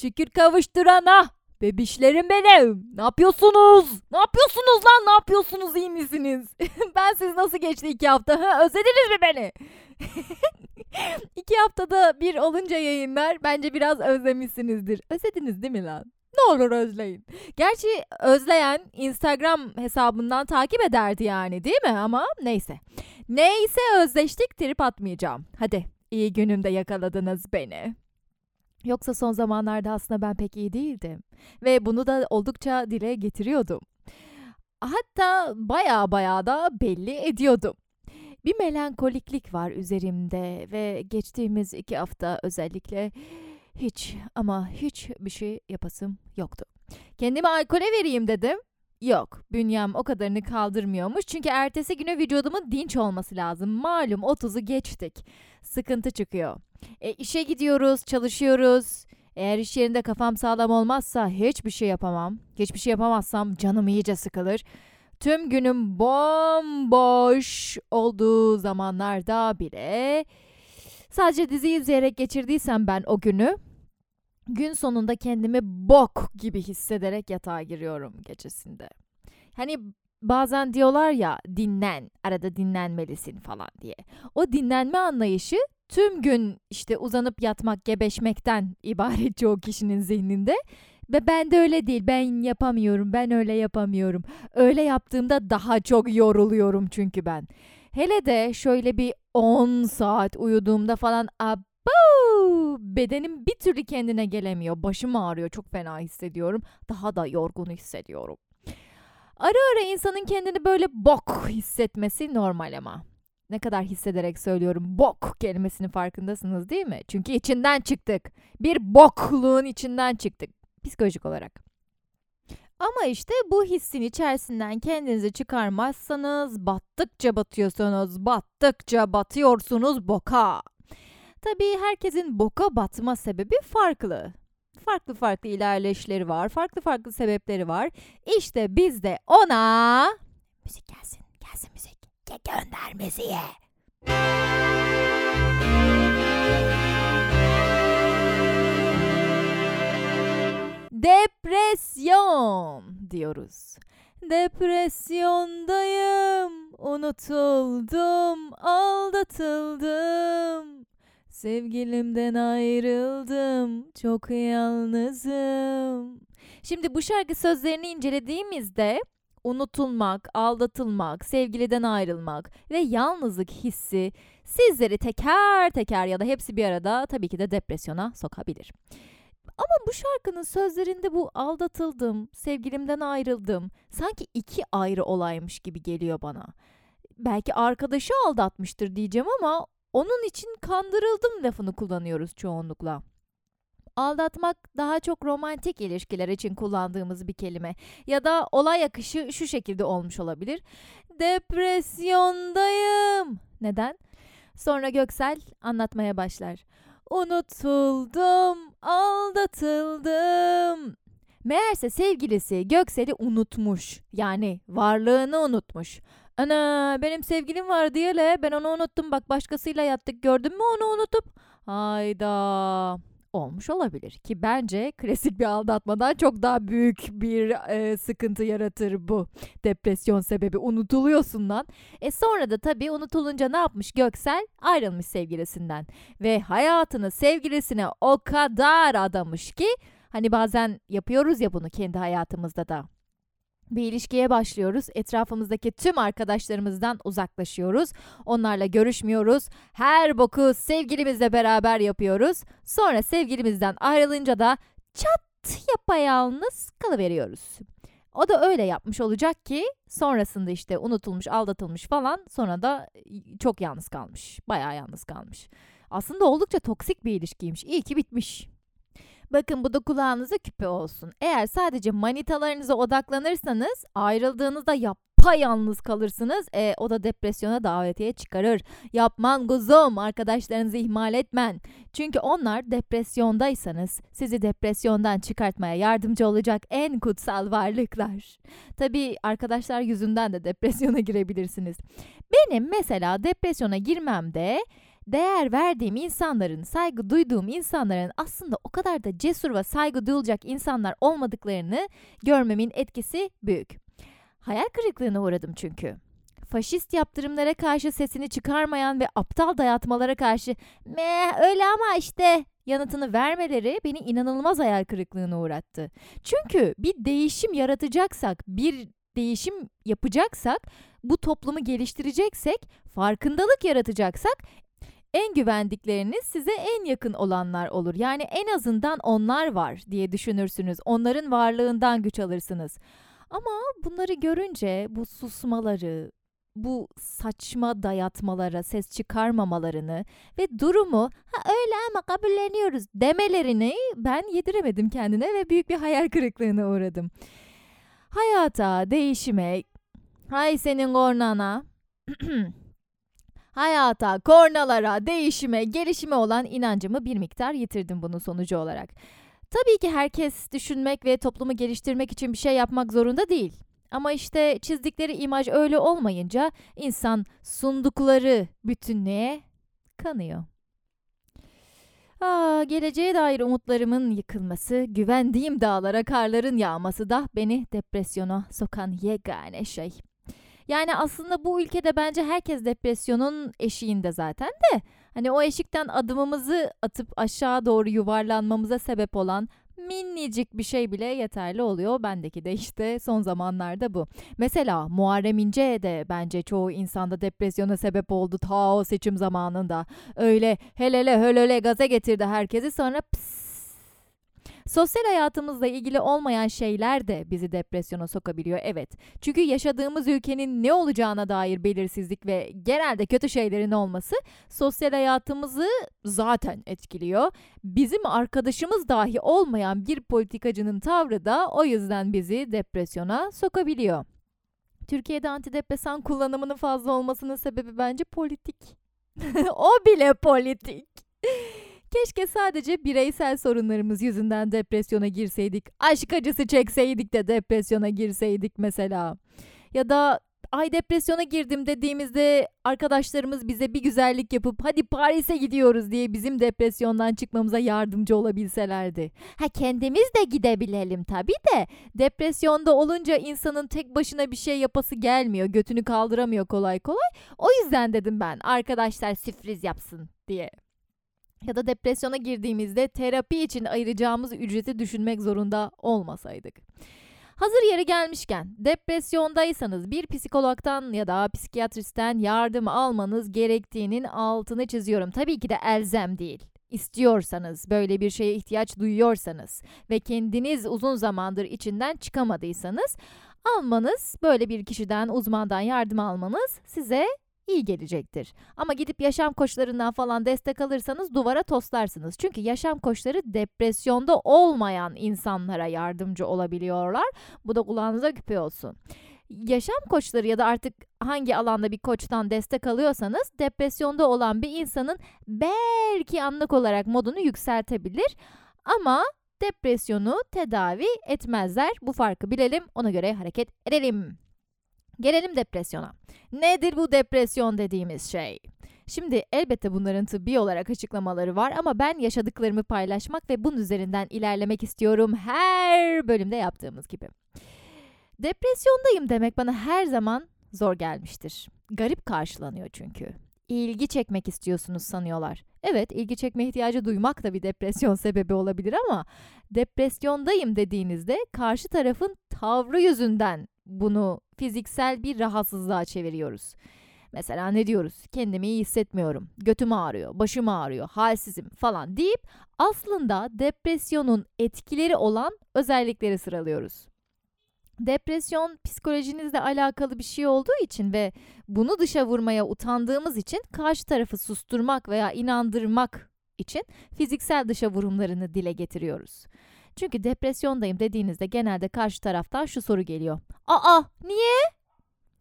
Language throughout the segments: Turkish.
Şükür kavuşturana. Bebişlerim benim. Ne yapıyorsunuz? Ne yapıyorsunuz lan? Ne yapıyorsunuz? İyi misiniz? Ben siz nasıl geçti 2 hafta? Ha, özlediniz mi beni? 2 haftada bir olunca yayınlar bence biraz özlemişsinizdir. Özlediniz değil mi lan? Ne olur özleyin. Gerçi özleyen Instagram hesabından takip ederdi yani, değil mi? Ama neyse. Neyse, özleştik, trip atmayacağım. Hadi iyi günümde yakaladınız beni. Yoksa son zamanlarda aslında ben pek iyi değildim. Ve bunu da oldukça dile getiriyordum. Hatta baya da belli ediyordum. Bir melankoliklik var üzerimde ve geçtiğimiz 2 hafta özellikle hiç ama hiç bir şey yapasım yoktu. Kendime alkole vereyim dedim. Yok, bünyem o kadarını kaldırmıyormuş çünkü ertesi güne vücudumun dinç olması lazım. Malum 30'u geçtik. Sıkıntı çıkıyor. İşe gidiyoruz, çalışıyoruz. Eğer iş yerinde kafam sağlam olmazsa hiçbir şey yapamam. Hiçbir şey yapamazsam canım iyice sıkılır. Tüm günüm bomboş olduğu zamanlarda bile sadece dizi izleyerek geçirdiysem ben o günü, gün sonunda kendimi bok gibi hissederek yatağa giriyorum gecesinde. Hani bazen diyorlar ya, dinlen, arada dinlenmelisin falan diye. O dinlenme anlayışı tüm gün işte uzanıp yatmak, gebeşmekten ibaret çoğu kişinin zihninde. Ve ben de öyle değil. Ben yapamıyorum. Ben öyle yapamıyorum. Öyle yaptığımda daha çok yoruluyorum çünkü ben. Hele de şöyle bir 10 saat uyuduğumda falan bedenim bir türlü kendine gelemiyor. Başım ağrıyor. Çok fena hissediyorum. Daha da yorgun hissediyorum. Ara insanın kendini böyle bok hissetmesi normal ama. Ne kadar hissederek söylüyorum bok kelimesinin farkındasınız değil mi? Çünkü içinden çıktık. Bir bokluğun içinden çıktık. Psikolojik olarak. Ama işte bu hissin içerisinden kendinizi çıkarmazsanız battıkça batıyorsunuz, battıkça batıyorsunuz boka. Tabii herkesin boka batma sebebi farklı. Farklı farklı ilerleyişleri var, farklı farklı sebepleri var. İşte biz de ona... Müzik gelsin, gelsin müzik. Gönder müziğe. Depresyon diyoruz. Depresyondayım, unutuldum, aldatıldım. Sevgilimden ayrıldım, çok yalnızım. Şimdi bu şarkı sözlerini incelediğimizde unutulmak, aldatılmak, sevgiliden ayrılmak ve yalnızlık hissi sizleri teker teker ya da hepsi bir arada tabii ki de depresyona sokabilir. Ama bu şarkının sözlerinde bu aldatıldım, sevgilimden ayrıldım sanki 2 ayrı olaymış gibi geliyor bana. Belki arkadaşı aldatmıştır diyeceğim ama onun için kandırıldım lafını kullanıyoruz çoğunlukla. Aldatmak daha çok romantik ilişkiler için kullandığımız bir kelime ya da olay akışı şu şekilde olmuş olabilir. Depresyondayım. Neden? Sonra Göksel anlatmaya başlar. Unutuldum, aldatıldım. Meğerse sevgilisi Göksel'i unutmuş. Yani varlığını unutmuş. Ana, benim sevgilim vardı ya le, ben onu unuttum, bak başkasıyla yattık, gördün mü onu unutup? Hayda. Olmuş olabilir ki bence klasik bir aldatmadan çok daha büyük bir sıkıntı yaratır bu. Depresyon sebebi unutuluyorsun lan. Sonra da tabii unutulunca ne yapmış Göksel? Ayrılmış sevgilisinden ve hayatını sevgilisine o kadar adamış ki hani bazen yapıyoruz ya bunu kendi hayatımızda da. Bir ilişkiye başlıyoruz. Etrafımızdaki tüm arkadaşlarımızdan uzaklaşıyoruz. Onlarla görüşmüyoruz. Her boku sevgilimizle beraber yapıyoruz. Sonra sevgilimizden ayrılınca da çat yapayalnız kalıveriyoruz. O da öyle yapmış olacak ki sonrasında işte unutulmuş, aldatılmış falan, sonra da çok yalnız kalmış. Bayağı yalnız kalmış. Aslında oldukça toksik bir ilişkiymiş. İyi ki bitmiş. Bakın bu da kulağınıza küpe olsun. Eğer sadece manitalarınıza odaklanırsanız ayrıldığınızda yapayalnız kalırsınız. O da depresyona davetiye çıkarır. Yapman kuzum, arkadaşlarınızı ihmal etmen. Çünkü onlar depresyondaysanız sizi depresyondan çıkartmaya yardımcı olacak en kutsal varlıklar. Tabii arkadaşlar yüzünden de depresyona girebilirsiniz. Benim mesela depresyona girmemde değer verdiğim insanların, saygı duyduğum insanların aslında o kadar da cesur ve saygı duyulacak insanlar olmadıklarını görmemin etkisi büyük. Hayal kırıklığına uğradım çünkü. Faşist yaptırımlara karşı sesini çıkarmayan ve aptal dayatmalara karşı öyle ama işte yanıtını vermeleri beni inanılmaz hayal kırıklığına uğrattı. Çünkü bir değişim yaratacaksak, bir değişim yapacaksak, bu toplumu geliştireceksek, farkındalık yaratacaksak en güvendikleriniz size en yakın olanlar olur. Yani en azından onlar var diye düşünürsünüz. Onların varlığından güç alırsınız. Ama bunları görünce bu susmaları, bu saçma dayatmalara ses çıkarmamalarını ve durumu öyle ama kabulleniyoruz demelerini ben yediremedim kendine ve büyük bir hayal kırıklığına uğradım. Hayata, değişime, hay senin kornana, hayata, kornalara, değişime, gelişime olan inancımı bir miktar yitirdim bunun sonucu olarak. Tabii ki herkes düşünmek ve toplumu geliştirmek için bir şey yapmak zorunda değil. Ama işte çizdikleri imaj öyle olmayınca insan sundukları bütünlüğe kanıyor. Geleceğe dair umutlarımın yıkılması, güvendiğim dağlara karların yağması da beni depresyona sokan yegane şey. Yani aslında bu ülkede bence herkes depresyonun eşiğinde zaten de. Hani o eşikten adımımızı atıp aşağı doğru yuvarlanmamıza sebep olan minicik bir şey bile yeterli oluyor. Bendeki de işte son zamanlarda bu. Mesela Muharrem İnce de bence çoğu insanda depresyona sebep oldu ta o seçim zamanında. Öyle helele hölöle gaza getirdi herkesi, sonra psss. Sosyal hayatımızla ilgili olmayan şeyler de bizi depresyona sokabiliyor, evet. Çünkü yaşadığımız ülkenin ne olacağına dair belirsizlik ve genelde kötü şeylerin olması sosyal hayatımızı zaten etkiliyor. Bizim arkadaşımız dahi olmayan bir politikacının tavrı da o yüzden bizi depresyona sokabiliyor. Türkiye'de antidepresan kullanımının fazla olmasının sebebi bence politik. O bile politik. Keşke sadece bireysel sorunlarımız yüzünden depresyona girseydik. Aşk acısı çekseydik de depresyona girseydik mesela. Ya da ay depresyona girdim dediğimizde arkadaşlarımız bize bir güzellik yapıp hadi Paris'e gidiyoruz diye bizim depresyondan çıkmamıza yardımcı olabilselerdi. Kendimiz de gidebilelim tabii de. Depresyonda olunca insanın tek başına bir şey yapası gelmiyor. Götünü kaldıramıyor kolay kolay. O yüzden dedim ben arkadaşlar sürpriz yapsın diye. Ya da depresyona girdiğimizde terapi için ayıracağımız ücreti düşünmek zorunda olmasaydık. Hazır yeri gelmişken, depresyondaysanız bir psikologdan ya da psikiyatristten yardım almanız gerektiğinin altını çiziyorum. Tabii ki de elzem değil. İstiyorsanız, böyle bir şeye ihtiyaç duyuyorsanız ve kendiniz uzun zamandır içinden çıkamadıysanız, almanız, böyle bir kişiden, uzmandan yardım almanız size iyi gelecektir. Ama gidip yaşam koçlarından falan destek alırsanız duvara toslarsınız. Çünkü yaşam koçları depresyonda olmayan insanlara yardımcı olabiliyorlar. Bu da kulağınıza küpe olsun. Yaşam koçları ya da artık hangi alanda bir koçtan destek alıyorsanız depresyonda olan bir insanın belki anlık olarak modunu yükseltebilir ama depresyonu tedavi etmezler. Bu farkı bilelim, ona göre hareket edelim. Gelelim depresyona. Nedir bu depresyon dediğimiz şey? Şimdi elbette bunların tıbbi olarak açıklamaları var ama ben yaşadıklarımı paylaşmak ve bunun üzerinden ilerlemek istiyorum, her bölümde yaptığımız gibi. Depresyondayım demek bana her zaman zor gelmiştir. Garip karşılanıyor çünkü. İlgi çekmek istiyorsunuz sanıyorlar. Evet, ilgi çekme ihtiyacı duymak da bir depresyon sebebi olabilir ama depresyondayım dediğinizde karşı tarafın tavrı yüzünden bunu fiziksel bir rahatsızlığa çeviriyoruz. Mesela ne diyoruz? Kendimi iyi hissetmiyorum, götüm ağrıyor, başım ağrıyor, halsizim falan deyip aslında depresyonun etkileri olan özellikleri sıralıyoruz. Depresyon psikolojinizle alakalı bir şey olduğu için ve bunu dışa vurmaya utandığımız için karşı tarafı susturmak veya inandırmak için fiziksel dışa vurumlarını dile getiriyoruz. Çünkü depresyondayım dediğinizde genelde karşı taraftan şu soru geliyor. Aa niye?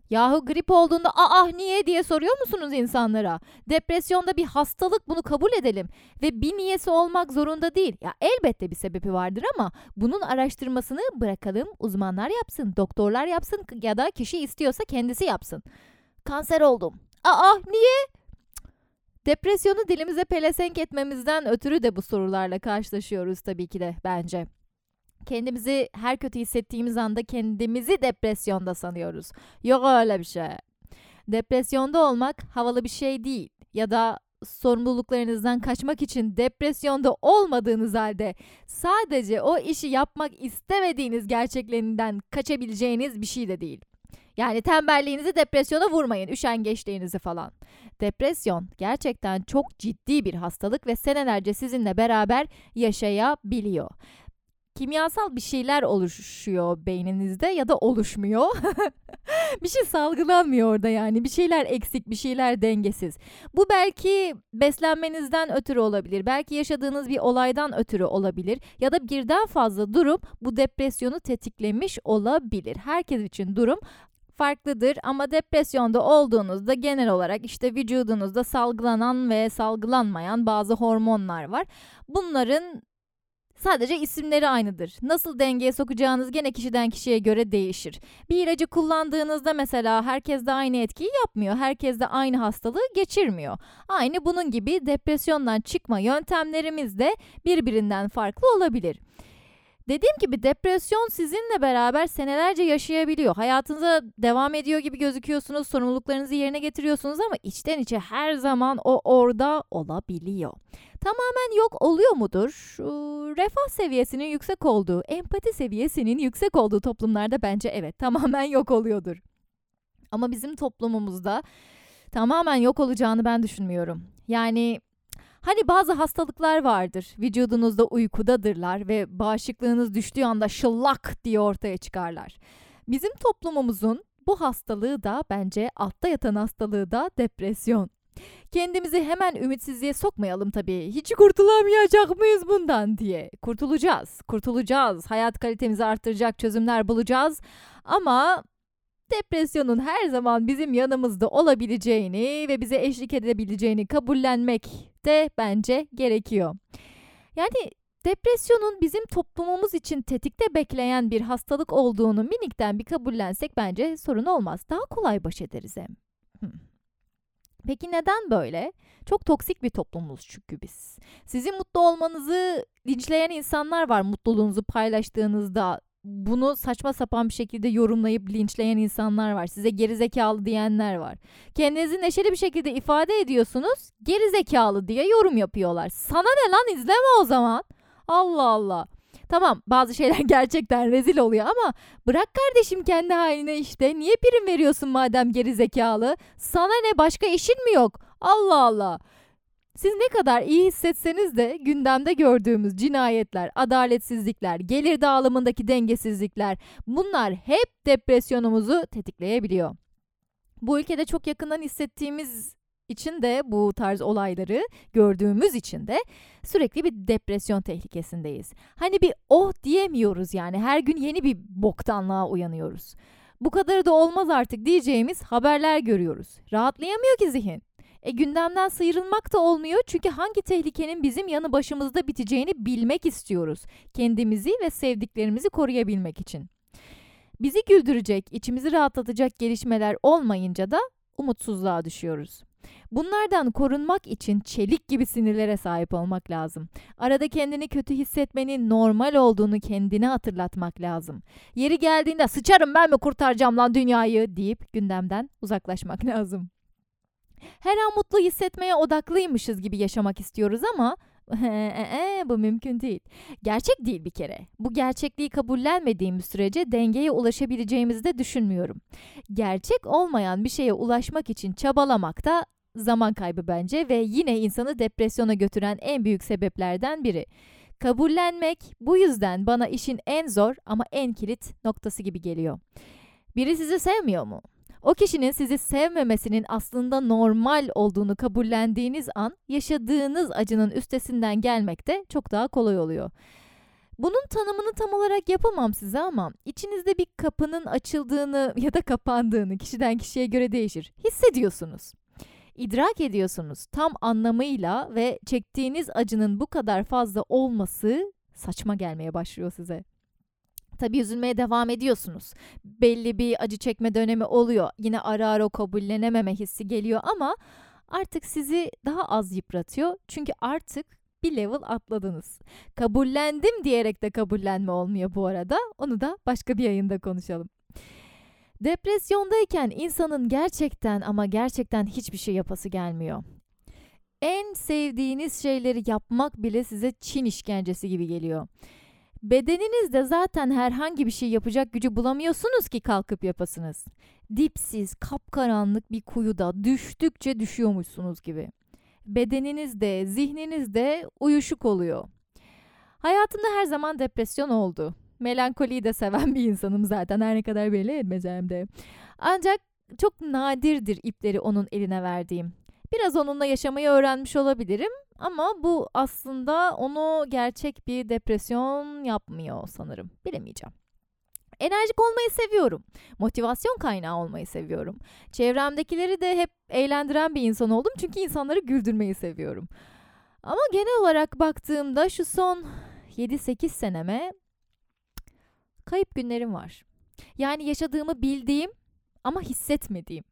Yahu grip olduğunda aa niye diye soruyor musunuz insanlara? Depresyonda bir hastalık, bunu kabul edelim. Ve bir niyesi olmak zorunda değil. Ya elbette bir sebebi vardır ama bunun araştırmasını bırakalım uzmanlar yapsın, doktorlar yapsın ya da kişi istiyorsa kendisi yapsın. Kanser oldum. Aa niye? Depresyonu dilimize pelesenk etmemizden ötürü de bu sorularla karşılaşıyoruz tabii ki de bence. Kendimizi her kötü hissettiğimiz anda kendimizi depresyonda sanıyoruz. Yok öyle bir şey. Depresyonda olmak havalı bir şey değil ya da sorumluluklarınızdan kaçmak için depresyonda olmadığınız halde sadece o işi yapmak istemediğiniz gerçeklerinden kaçabileceğiniz bir şey de değil. Yani tembelliğinizi depresyona vurmayın, üşengeçliğinizi falan. Depresyon gerçekten çok ciddi bir hastalık ve senelerce sizinle beraber yaşayabiliyor. Kimyasal bir şeyler oluşuyor beyninizde ya da oluşmuyor. Bir şey salgılanmıyor orada yani. Bir şeyler eksik, bir şeyler dengesiz. Bu belki beslenmenizden ötürü olabilir. Belki yaşadığınız bir olaydan ötürü olabilir. Ya da birden fazla durum bu depresyonu tetiklemiş olabilir. Herkes için durum farklıdır ama depresyonda olduğunuzda genel olarak işte vücudunuzda salgılanan ve salgılanmayan bazı hormonlar var. Bunların sadece isimleri aynıdır. Nasıl dengeye sokacağınız gene kişiden kişiye göre değişir. Bir ilacı kullandığınızda mesela herkes de aynı etkiyi yapmıyor. Herkes de aynı hastalığı geçirmiyor. Aynı bunun gibi depresyondan çıkma yöntemlerimiz de birbirinden farklı olabilir. Dediğim gibi depresyon sizinle beraber senelerce yaşayabiliyor. Hayatınıza devam ediyor gibi gözüküyorsunuz, sorumluluklarınızı yerine getiriyorsunuz ama içten içe her zaman o orada olabiliyor. Tamamen yok oluyor mudur? Refah seviyesinin yüksek olduğu, empati seviyesinin yüksek olduğu toplumlarda bence evet tamamen yok oluyordur. Ama bizim toplumumuzda tamamen yok olacağını ben düşünmüyorum. Yani... Hani bazı hastalıklar vardır, vücudunuzda uykudadırlar ve bağışıklığınız düştüğü anda şıllak diye ortaya çıkarlar. Bizim toplumumuzun bu hastalığı da bence altta yatan hastalığı da depresyon. Kendimizi hemen ümitsizliğe sokmayalım tabii. Hiç kurtulamayacak mıyız bundan diye. Kurtulacağız. Hayat kalitemizi artıracak çözümler bulacağız ama... Depresyonun her zaman bizim yanımızda olabileceğini ve bize eşlik edebileceğini kabullenmek de bence gerekiyor. Yani depresyonun bizim toplumumuz için tetikte bekleyen bir hastalık olduğunu minikten bir kabullensek bence sorun olmaz. Daha kolay baş ederiz hem. Peki neden böyle? Çok toksik bir toplumuz çünkü biz. Sizin mutlu olmanızı linçleyen insanlar var mutluluğunuzu paylaştığınızda. Bunu saçma sapan bir şekilde yorumlayıp linçleyen insanlar var. Size gerizekalı diyenler var. Kendinizi neşeli bir şekilde ifade ediyorsunuz. Gerizekalı diye yorum yapıyorlar. Sana ne lan, izleme o zaman. Allah Allah. Tamam, bazı şeyler gerçekten rezil oluyor ama bırak kardeşim kendi haline işte. Niye prim veriyorsun madem gerizekalı? Sana ne, başka işin mi yok? Allah Allah. Siz ne kadar iyi hissetseniz de gündemde gördüğümüz cinayetler, adaletsizlikler, gelir dağılımındaki dengesizlikler, bunlar hep depresyonumuzu tetikleyebiliyor. Bu ülkede çok yakından hissettiğimiz için de bu tarz olayları gördüğümüz için de sürekli bir depresyon tehlikesindeyiz. Hani bir oh diyemiyoruz yani, her gün yeni bir boktanlığa uyanıyoruz. Bu kadarı da olmaz artık diyeceğimiz haberler görüyoruz. Rahatlayamıyor ki zihin. Gündemden sıyrılmak da olmuyor çünkü hangi tehlikenin bizim yanı başımızda biteceğini bilmek istiyoruz. Kendimizi ve sevdiklerimizi koruyabilmek için. Bizi güldürecek, içimizi rahatlatacak gelişmeler olmayınca da umutsuzluğa düşüyoruz. Bunlardan korunmak için çelik gibi sinirlere sahip olmak lazım. Arada kendini kötü hissetmenin normal olduğunu kendine hatırlatmak lazım. Yeri geldiğinde sıçarım ben mi kurtaracağım lan dünyayı deyip gündemden uzaklaşmak lazım. Her an mutlu hissetmeye odaklıymışız gibi yaşamak istiyoruz ama bu mümkün değil. Gerçek değil bir kere. Bu gerçekliği kabullenmediğimiz sürece dengeye ulaşabileceğimizi de düşünmüyorum. Gerçek olmayan bir şeye ulaşmak için çabalamak da zaman kaybı bence ve yine insanı depresyona götüren en büyük sebeplerden biri. Kabullenmek bu yüzden bana işin en zor ama en kilit noktası gibi geliyor. Biri sizi sevmiyor mu? O kişinin sizi sevmemesinin aslında normal olduğunu kabullendiğiniz an yaşadığınız acının üstesinden gelmek de çok daha kolay oluyor. Bunun tanımını tam olarak yapamam size ama içinizde bir kapının açıldığını ya da kapandığını kişiden kişiye göre değişir. Hissediyorsunuz. İdrak ediyorsunuz tam anlamıyla ve çektiğiniz acının bu kadar fazla olması saçma gelmeye başlıyor size. Tabii üzülmeye devam ediyorsunuz. Belli bir acı çekme dönemi oluyor. Yine ara ara kabullenememe hissi geliyor ama artık sizi daha az yıpratıyor. Çünkü artık bir level atladınız. Kabullendim diyerek de kabullenme olmuyor bu arada. Onu da başka bir yayında konuşalım. Depresyondayken insanın gerçekten ama gerçekten hiçbir şey yapası gelmiyor. En sevdiğiniz şeyleri yapmak bile size Çin işkencesi gibi geliyor. Bedeninizde zaten herhangi bir şey yapacak gücü bulamıyorsunuz ki kalkıp yapasınız. Dipsiz, kapkaranlık bir kuyuda düştükçe düşüyormuşsunuz gibi. Bedeninizde, zihninizde uyuşuk oluyor. Hayatımda her zaman depresyon oldu. Melankoliyi de seven bir insanım zaten, her ne kadar belli etmesem de. Ancak çok nadirdir ipleri onun eline verdiğim. Biraz onunla yaşamayı öğrenmiş olabilirim ama bu aslında onu gerçek bir depresyon yapmıyor sanırım. Bilemeyeceğim. Enerjik olmayı seviyorum. Motivasyon kaynağı olmayı seviyorum. Çevremdekileri de hep eğlendiren bir insan oldum çünkü insanları güldürmeyi seviyorum. Ama genel olarak baktığımda şu son 7-8 seneme kayıp günlerim var. Yani yaşadığımı bildiğim ama hissetmediğim.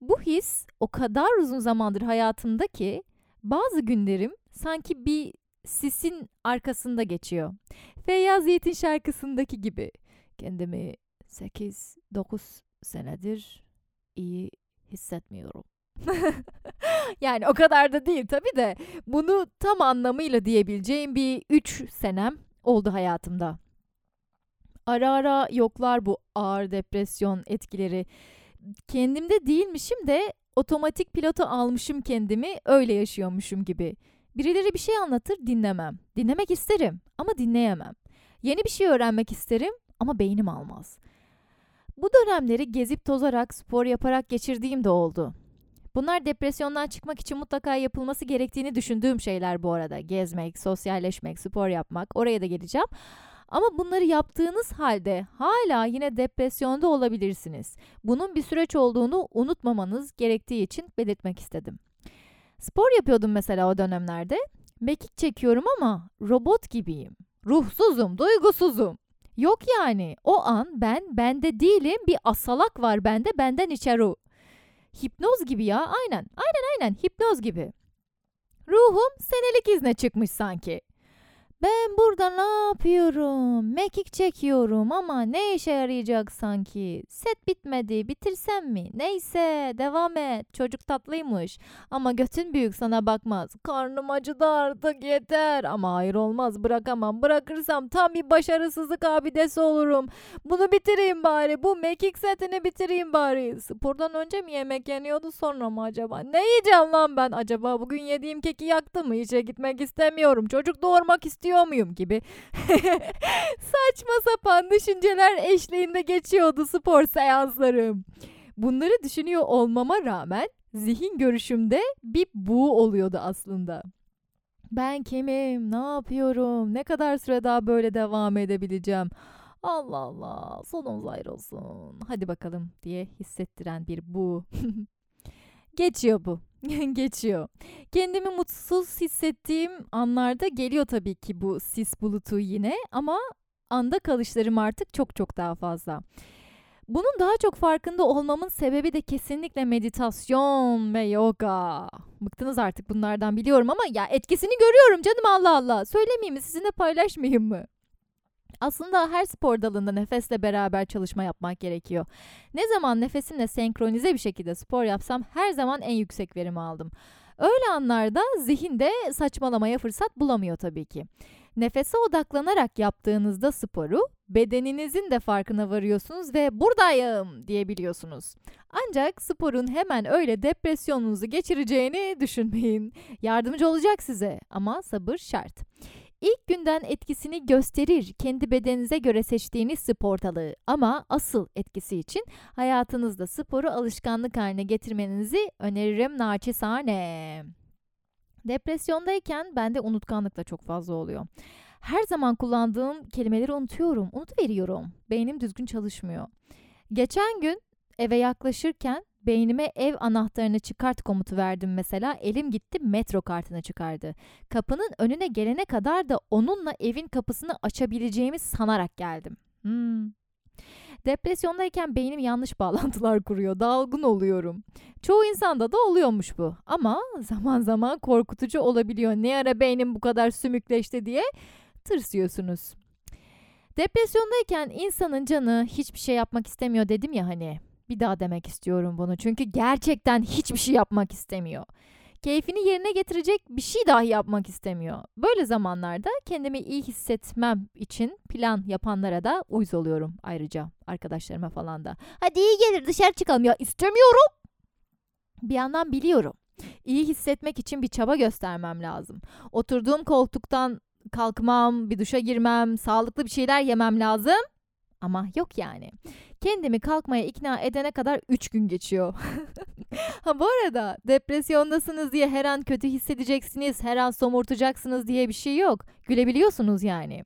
Bu his o kadar uzun zamandır hayatımda ki bazı günlerim sanki bir sisin arkasında geçiyor. Feyyaz Yiğit'in şarkısındaki gibi. Kendimi 8-9 senedir iyi hissetmiyorum. Yani o kadar da değil tabii de bunu tam anlamıyla diyebileceğim bir 3 senem oldu hayatımda. Ara ara yoklar bu ağır depresyon etkileri. Kendimde değilmişim de otomatik pilota almışım kendimi, öyle yaşıyormuşum gibi. Birileri bir şey anlatır, dinlemem. Dinlemek isterim ama dinleyemem. Yeni bir şey öğrenmek isterim ama beynim almaz. Bu dönemleri gezip tozarak, spor yaparak geçirdiğim de oldu. Bunlar depresyondan çıkmak için mutlaka yapılması gerektiğini düşündüğüm şeyler bu arada. Gezmek, sosyalleşmek, spor yapmak, oraya da geleceğim. Ama bunları yaptığınız halde hala yine depresyonda olabilirsiniz. Bunun bir süreç olduğunu unutmamanız gerektiği için belirtmek istedim. Spor yapıyordum mesela o dönemlerde. Mekik çekiyorum ama robot gibiyim. Ruhsuzum, duygusuzum. Yok yani o an bende değilim, bir asalak var bende, benden içeri o. Hipnoz gibi ya, aynen hipnoz gibi. Ruhum senelik izne çıkmış sanki. Ben burada ne yapıyorum? Mekik çekiyorum ama ne işe yarayacak sanki? Set bitmedi, bitirsem mi? Neyse, devam et. Çocuk tatlıymış. Ama götün büyük, sana bakmaz. Karnım acıdı artık, yeter. Ama hayır, olmaz, bırakamam. Bırakırsam tam bir başarısızlık abidesi olurum. Bunu bitireyim bari. Bu mekik setini bitireyim bari. Spordan önce mi yemek yeniyordu, sonra mı acaba? Ne yiyeceğim lan ben acaba? Bugün yediğim keki yaktı mı? İşe gitmek istemiyorum. Çocuk doğurmak istiyorum muyum gibi saçma sapan düşünceler eşliğinde geçiyordu spor seanslarım. Bunları düşünüyor olmama rağmen zihin görüşümde bir bu oluyordu aslında. Ben kimim? Ne yapıyorum? Ne kadar süre daha böyle devam edebileceğim? Allah Allah, sonumuz hayır olsun. Hadi bakalım diye hissettiren bir bu. Geçiyor bu. Geçiyor. Kendimi mutsuz hissettiğim anlarda geliyor tabii ki bu sis bulutu yine ama anda kalışlarım artık çok daha fazla. Bunun daha çok farkında olmamın sebebi de kesinlikle meditasyon ve yoga. Bıktınız artık bunlardan biliyorum ama ya etkisini görüyorum canım, Allah Allah. Söylemeyeyim mi, sizinle paylaşmayayım mı? Aslında her spor dalında nefesle beraber çalışma yapmak gerekiyor. Ne zaman nefesimle senkronize bir şekilde spor yapsam her zaman en yüksek verimi aldım. Öyle anlarda zihinde saçmalamaya fırsat bulamıyor tabii ki. Nefese odaklanarak yaptığınızda sporu bedeninizin de farkına varıyorsunuz ve buradayım diyebiliyorsunuz. Ancak sporun hemen öyle depresyonunuzu geçireceğini düşünmeyin. Yardımcı olacak size ama sabır şart. İlk günden etkisini gösterir kendi bedeninize göre seçtiğiniz spor dalı ama asıl etkisi için hayatınızda sporu alışkanlık haline getirmenizi öneririm naçizane. Depresyondayken bende unutkanlık da çok fazla oluyor. Her zaman kullandığım kelimeleri unutuyorum, unutuveriyorum. Beynim düzgün çalışmıyor. Geçen gün eve yaklaşırken beynime ev anahtarını çıkart komutu verdim mesela. Elim gitti, metro kartını çıkardı. Kapının önüne gelene kadar da onunla evin kapısını açabileceğimi sanarak geldim. Depresyondayken beynim yanlış bağlantılar kuruyor. Dalgın oluyorum. Çoğu insanda da oluyormuş bu. Ama zaman zaman korkutucu olabiliyor. Ne ara beynim bu kadar sümükleşti diye tırsıyorsunuz. Depresyondayken insanın canı hiçbir şey yapmak istemiyor dedim ya hani. Bir daha demek istiyorum bunu. Çünkü gerçekten hiçbir şey yapmak istemiyor. Keyfini yerine getirecek bir şey dahi yapmak istemiyor. Böyle zamanlarda kendimi iyi hissetmem için plan yapanlara da uyuz oluyorum ayrıca. Arkadaşlarıma falan da. Hadi iyi gelir dışarı çıkalım ya istemiyorum. Bir yandan biliyorum. İyi hissetmek için bir çaba göstermem lazım. Oturduğum koltuktan kalkmam, bir duşa girmem, sağlıklı bir şeyler yemem lazım. Ama yok yani. Kendimi kalkmaya ikna edene kadar 3 gün geçiyor. Ha bu arada depresyondasınız diye her an kötü hissedeceksiniz, her an somurtacaksınız diye bir şey yok. Gülebiliyorsunuz yani.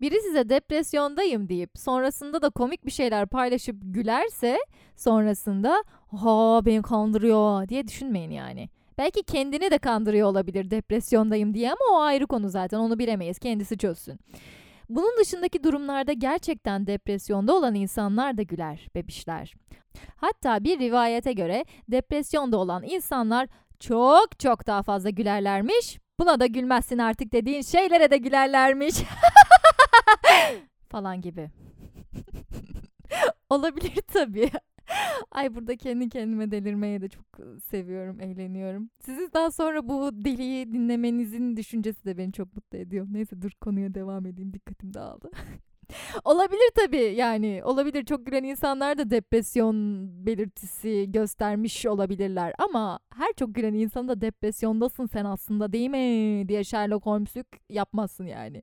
Biri size depresyondayım deyip sonrasında da komik bir şeyler paylaşıp gülerse sonrasında ha beni kandırıyor diye düşünmeyin yani. Belki kendini de kandırıyor olabilir depresyondayım diye ama o ayrı konu zaten onu bilemeyiz kendisi çözsün. Bunun dışındaki durumlarda gerçekten depresyonda olan insanlar da güler bebişler. Hatta bir rivayete göre depresyonda olan insanlar çok çok daha fazla gülerlermiş. Buna da gülmezsin artık dediğin şeylere de gülerlermiş. falan gibi. Olabilir tabii. Ay burada kendi kendime delirmeye de çok seviyorum, eğleniyorum. Sizi daha sonra bu deliyi dinlemenizin düşüncesi de beni çok mutlu ediyor. Neyse dur konuya devam edeyim. Dikkatim dağıldı. Olabilir tabii yani olabilir. Çok gülen insanlar da depresyon belirtisi göstermiş olabilirler. Ama her çok gülen insan da depresyondasın sen aslında değil mi diye Sherlock Holmes'lük yapmazsın yani.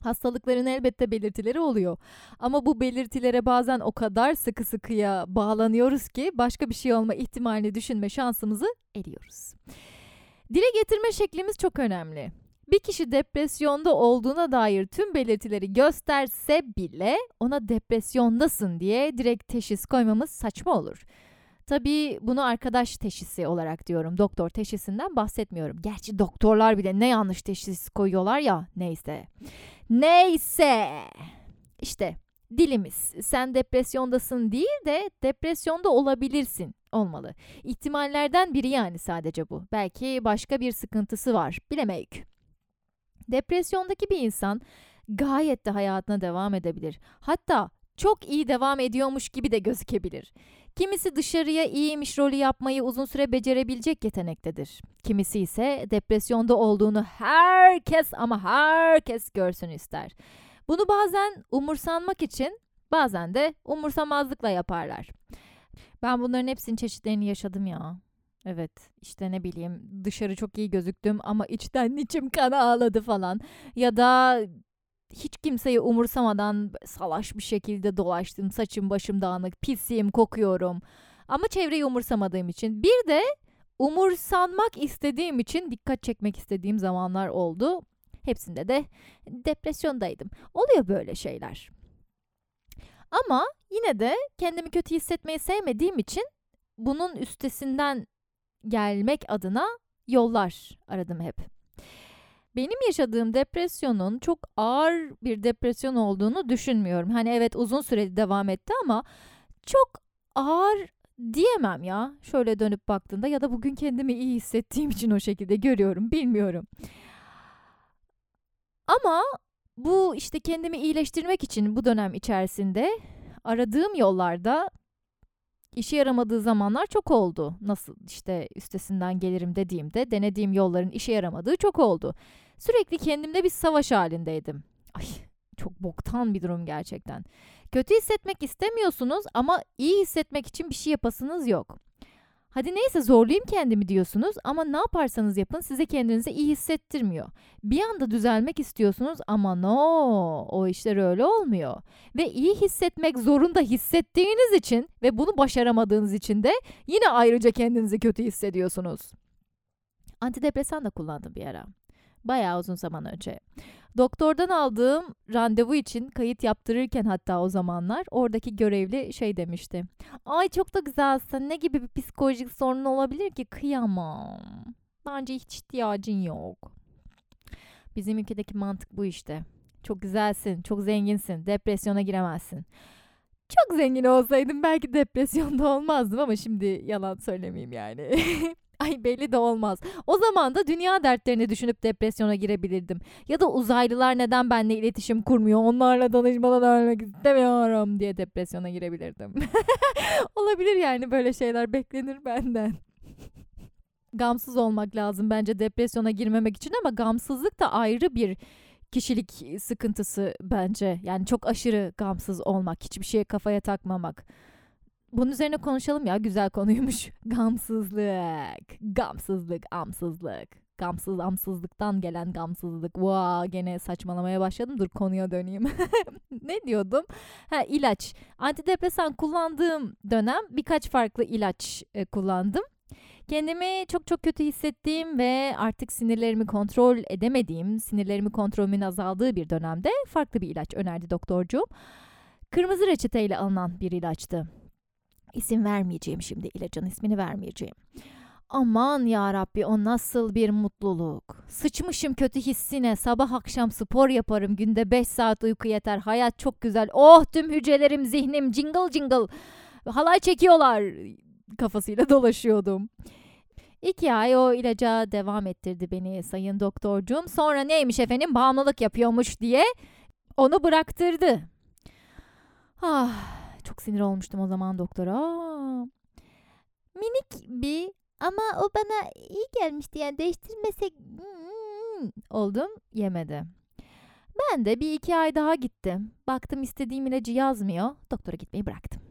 Hastalıkların elbette belirtileri oluyor. Ama bu belirtilere bazen o kadar sıkı sıkıya bağlanıyoruz ki başka bir şey olma ihtimalini düşünme şansımızı eliyoruz. Dile getirme şeklimiz çok önemli. Bir kişi depresyonda olduğuna dair tüm belirtileri gösterse bile ona depresyondasın diye direkt teşhis koymamız saçma olur. Tabii bunu arkadaş teşhisi olarak diyorum. Doktor teşhisinden bahsetmiyorum. Gerçi doktorlar bile ne yanlış teşhis koyuyorlar ya. Neyse. İşte dilimiz. Sen depresyondasın değil de depresyonda olabilirsin olmalı. İhtimallerden biri yani sadece bu. Belki başka bir sıkıntısı var. Bilemeyik. Depresyondaki bir insan gayet de hayatına devam edebilir. Hatta çok iyi devam ediyormuş gibi de gözükebilir. Kimisi dışarıya iyiymiş rolü yapmayı uzun süre becerebilecek yetenektedir. Kimisi ise depresyonda olduğunu herkes ama herkes görsün ister. Bunu bazen umursanmak için, bazen de umursamazlıkla yaparlar. Ben bunların hepsinin çeşitlerini yaşadım ya. Evet işte ne bileyim dışarı çok iyi gözüktüm ama içten içim kan ağladı falan. Ya da hiç kimseyi umursamadan salaş bir şekilde dolaştım. Saçım başım dağınık, pisiyim, kokuyorum. Ama çevreyi umursamadığım için. Bir de umursanmak istediğim için dikkat çekmek istediğim zamanlar oldu. Hepsinde de depresyondaydım. Oluyor böyle şeyler. Ama yine de kendimi kötü hissetmeyi sevmediğim için bunun üstesinden gelmek adına yollar aradım hep. Benim yaşadığım depresyonun çok ağır bir depresyon olduğunu düşünmüyorum. Hani evet uzun süreli devam etti ama çok ağır diyemem ya. Şöyle dönüp baktığında ya da bugün kendimi iyi hissettiğim için o şekilde görüyorum, bilmiyorum. Ama bu işte kendimi iyileştirmek için bu dönem içerisinde aradığım yollarda İşe yaramadığı zamanlar çok oldu. Nasıl işte üstesinden gelirim dediğimde denediğim yolların işe yaramadığı çok oldu. Sürekli kendimde bir savaş halindeydim. Ay çok boktan bir durum gerçekten. Kötü hissetmek istemiyorsunuz ama iyi hissetmek için bir şey yapasınız yok. Hadi neyse zorlayayım kendimi diyorsunuz ama ne yaparsanız yapın size kendinizi iyi hissettirmiyor. Bir anda düzelmek istiyorsunuz ama no, o işler öyle olmuyor. Ve iyi hissetmek zorunda hissettiğiniz için ve bunu başaramadığınız için de yine ayrıca kendinizi kötü hissediyorsunuz. Antidepresan da kullandım bir ara. Bayağı uzun zaman önce. Doktordan aldığım randevu için kayıt yaptırırken hatta o zamanlar oradaki görevli şey demişti. Ay çok da güzelsin. Ne gibi bir psikolojik sorun olabilir ki? Kıyamam. Bence hiç ihtiyacın yok. Bizim ülkedeki mantık bu işte. Çok güzelsin, çok zenginsin, depresyona giremezsin. Çok zengin olsaydım belki depresyonda olmazdım ama şimdi yalan söylemeyeyim yani. Ay belli de olmaz. O zaman da dünya dertlerini düşünüp depresyona girebilirdim. Ya da uzaylılar neden benimle iletişim kurmuyor, onlarla danışmadan öğrenmek istemiyorum diye depresyona girebilirdim. Olabilir yani, böyle şeyler beklenir benden. Gamsız olmak lazım bence depresyona girmemek için, ama gamsızlık da ayrı bir kişilik sıkıntısı bence. Yani çok aşırı gamsız olmak, hiçbir şeye kafaya takmamak. Bunun üzerine konuşalım ya, güzel konuymuş. Gamsızlık. Amsızlıktan gelen gamsızlık. Vaa, gene saçmalamaya başladım. Dur, konuya döneyim. Ne diyordum? İlaç. Antidepresan kullandığım dönem birkaç farklı ilaç kullandım. Kendimi çok çok kötü hissettiğim ve artık sinirlerimi kontrol edemediğim, sinirlerimi kontrolümün azaldığı bir dönemde farklı bir ilaç önerdi doktorcuğum. Kırmızı reçeteyle alınan bir ilaçtı. İsim vermeyeceğim şimdi, ilacın ismini vermeyeceğim. Aman yarabbi, o nasıl bir mutluluk. Sıçmışım kötü hissine, sabah akşam spor yaparım, günde 5 saat uyku yeter, hayat çok güzel, oh tüm hücrelerim, zihnim jingle jingle, halay çekiyorlar kafasıyla dolaşıyordum. 2 ay o ilaca devam ettirdi beni sayın doktorcuğum. Sonra neymiş efendim, bağımlılık yapıyormuş diye onu bıraktırdı. Ah, çok sinir olmuştum o zaman doktora. Minik bir ama o bana iyi gelmişti, yani değiştirmesek oldum, yemedi. Ben de 1-2 ay daha gittim. Baktım istediğim ilacı yazmıyor. Doktora gitmeyi bıraktım.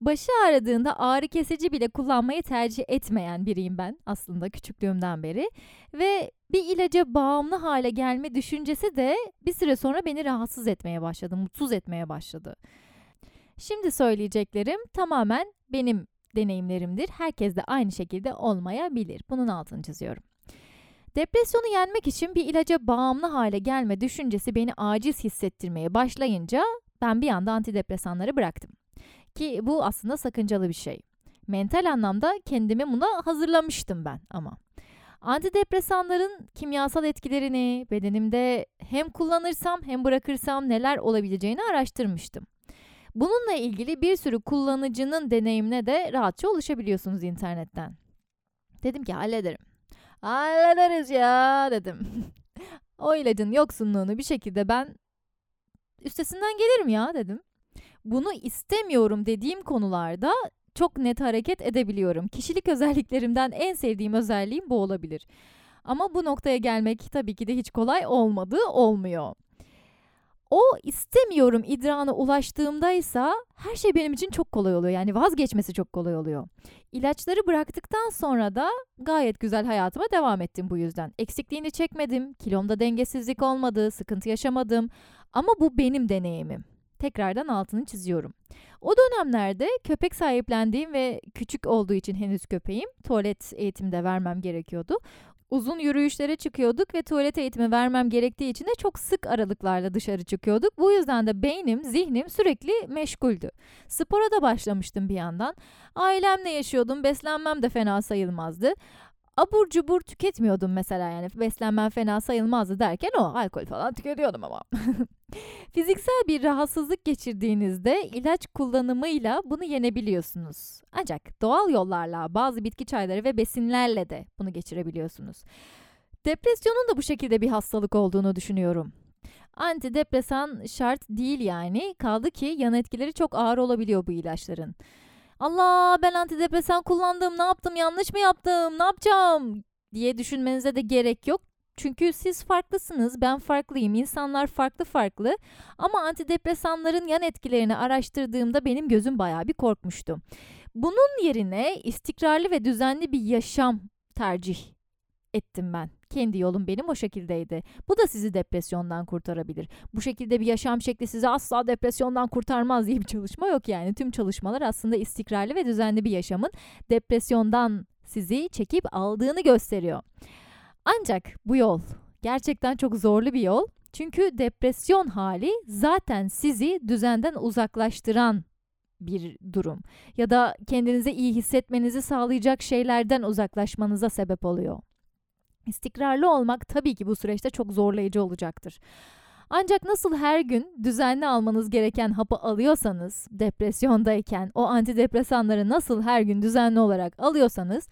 Başı ağrıdığında ağrı kesici bile kullanmayı tercih etmeyen biriyim ben aslında küçüklüğümden beri. Ve bir ilaca bağımlı hale gelme düşüncesi de bir süre sonra beni rahatsız etmeye başladı, mutsuz etmeye başladı. Şimdi söyleyeceklerim tamamen benim deneyimlerimdir. Herkes de aynı şekilde olmayabilir. Bunun altını çiziyorum. Depresyonu yenmek için bir ilaca bağımlı hale gelme düşüncesi beni aciz hissettirmeye başlayınca ben bir anda antidepresanları bıraktım. Ki bu aslında sakıncalı bir şey. Mental anlamda kendimi buna hazırlamıştım ben ama. Antidepresanların kimyasal etkilerini bedenimde hem kullanırsam hem bırakırsam neler olabileceğini araştırmıştım. Bununla ilgili bir sürü kullanıcının deneyimine de rahatça ulaşabiliyorsunuz internetten. Dedim ki hallederim. Hallederiz ya dedim. O ilacın yoksunluğunu bir şekilde ben üstesinden gelirim ya dedim. Bunu istemiyorum dediğim konularda çok net hareket edebiliyorum. Kişilik özelliklerimden en sevdiğim özelliğim bu olabilir. Ama bu noktaya gelmek tabii ki de hiç kolay olmuyor. O istemiyorum idrana ulaştığımdaysa her şey benim için çok kolay oluyor. Yani vazgeçmesi çok kolay oluyor. İlaçları bıraktıktan sonra da gayet güzel hayatıma devam ettim bu yüzden. Eksikliğini çekmedim, kilomda dengesizlik olmadı, sıkıntı yaşamadım. Ama bu benim deneyimim. Tekrardan altını çiziyorum. O dönemlerde köpek sahiplendiğim ve küçük olduğu için henüz köpeğim, tuvalet eğitimi de vermem gerekiyordu. Uzun yürüyüşlere çıkıyorduk ve tuvalet eğitimi vermem gerektiği için de çok sık aralıklarla dışarı çıkıyorduk. Bu yüzden de beynim, zihnim sürekli meşguldü. Spora da başlamıştım bir yandan. Ailemle yaşıyordum, beslenmem de fena sayılmazdı. Abur cubur tüketmiyordum mesela, yani beslenmem fena sayılmazdı derken o alkol falan tüketiyordum ama. Fiziksel bir rahatsızlık geçirdiğinizde ilaç kullanımıyla bunu yenebiliyorsunuz. Ancak doğal yollarla, bazı bitki çayları ve besinlerle de bunu geçirebiliyorsunuz. Depresyonun da bu şekilde bir hastalık olduğunu düşünüyorum. Antidepresan şart değil yani, kaldı ki yan etkileri çok ağır olabiliyor bu ilaçların. Allah, ben antidepresan kullandım, ne yaptım, yanlış mı yaptım, ne yapacağım diye düşünmenize de gerek yok. Çünkü siz farklısınız, ben farklıyım, insanlar farklı ama antidepresanların yan etkilerini araştırdığımda benim gözüm bayağı bir korkmuştu. Bunun yerine istikrarlı ve düzenli bir yaşam tercih ettim ben. Kendi yolum benim o şekildeydi. Bu da sizi depresyondan kurtarabilir. Bu şekilde bir yaşam şekli sizi asla depresyondan kurtarmaz diye bir çalışma yok yani. Tüm çalışmalar aslında istikrarlı ve düzenli bir yaşamın depresyondan sizi çekip aldığını gösteriyor. Ancak bu yol gerçekten çok zorlu bir yol. Çünkü depresyon hali zaten sizi düzenden uzaklaştıran bir durum. Ya da kendinize iyi hissetmenizi sağlayacak şeylerden uzaklaşmanıza sebep oluyor. İstikrarlı olmak tabii ki bu süreçte çok zorlayıcı olacaktır. Ancak nasıl her gün düzenli almanız gereken hapı alıyorsanız, depresyondayken o antidepresanları nasıl her gün düzenli olarak alıyorsanız,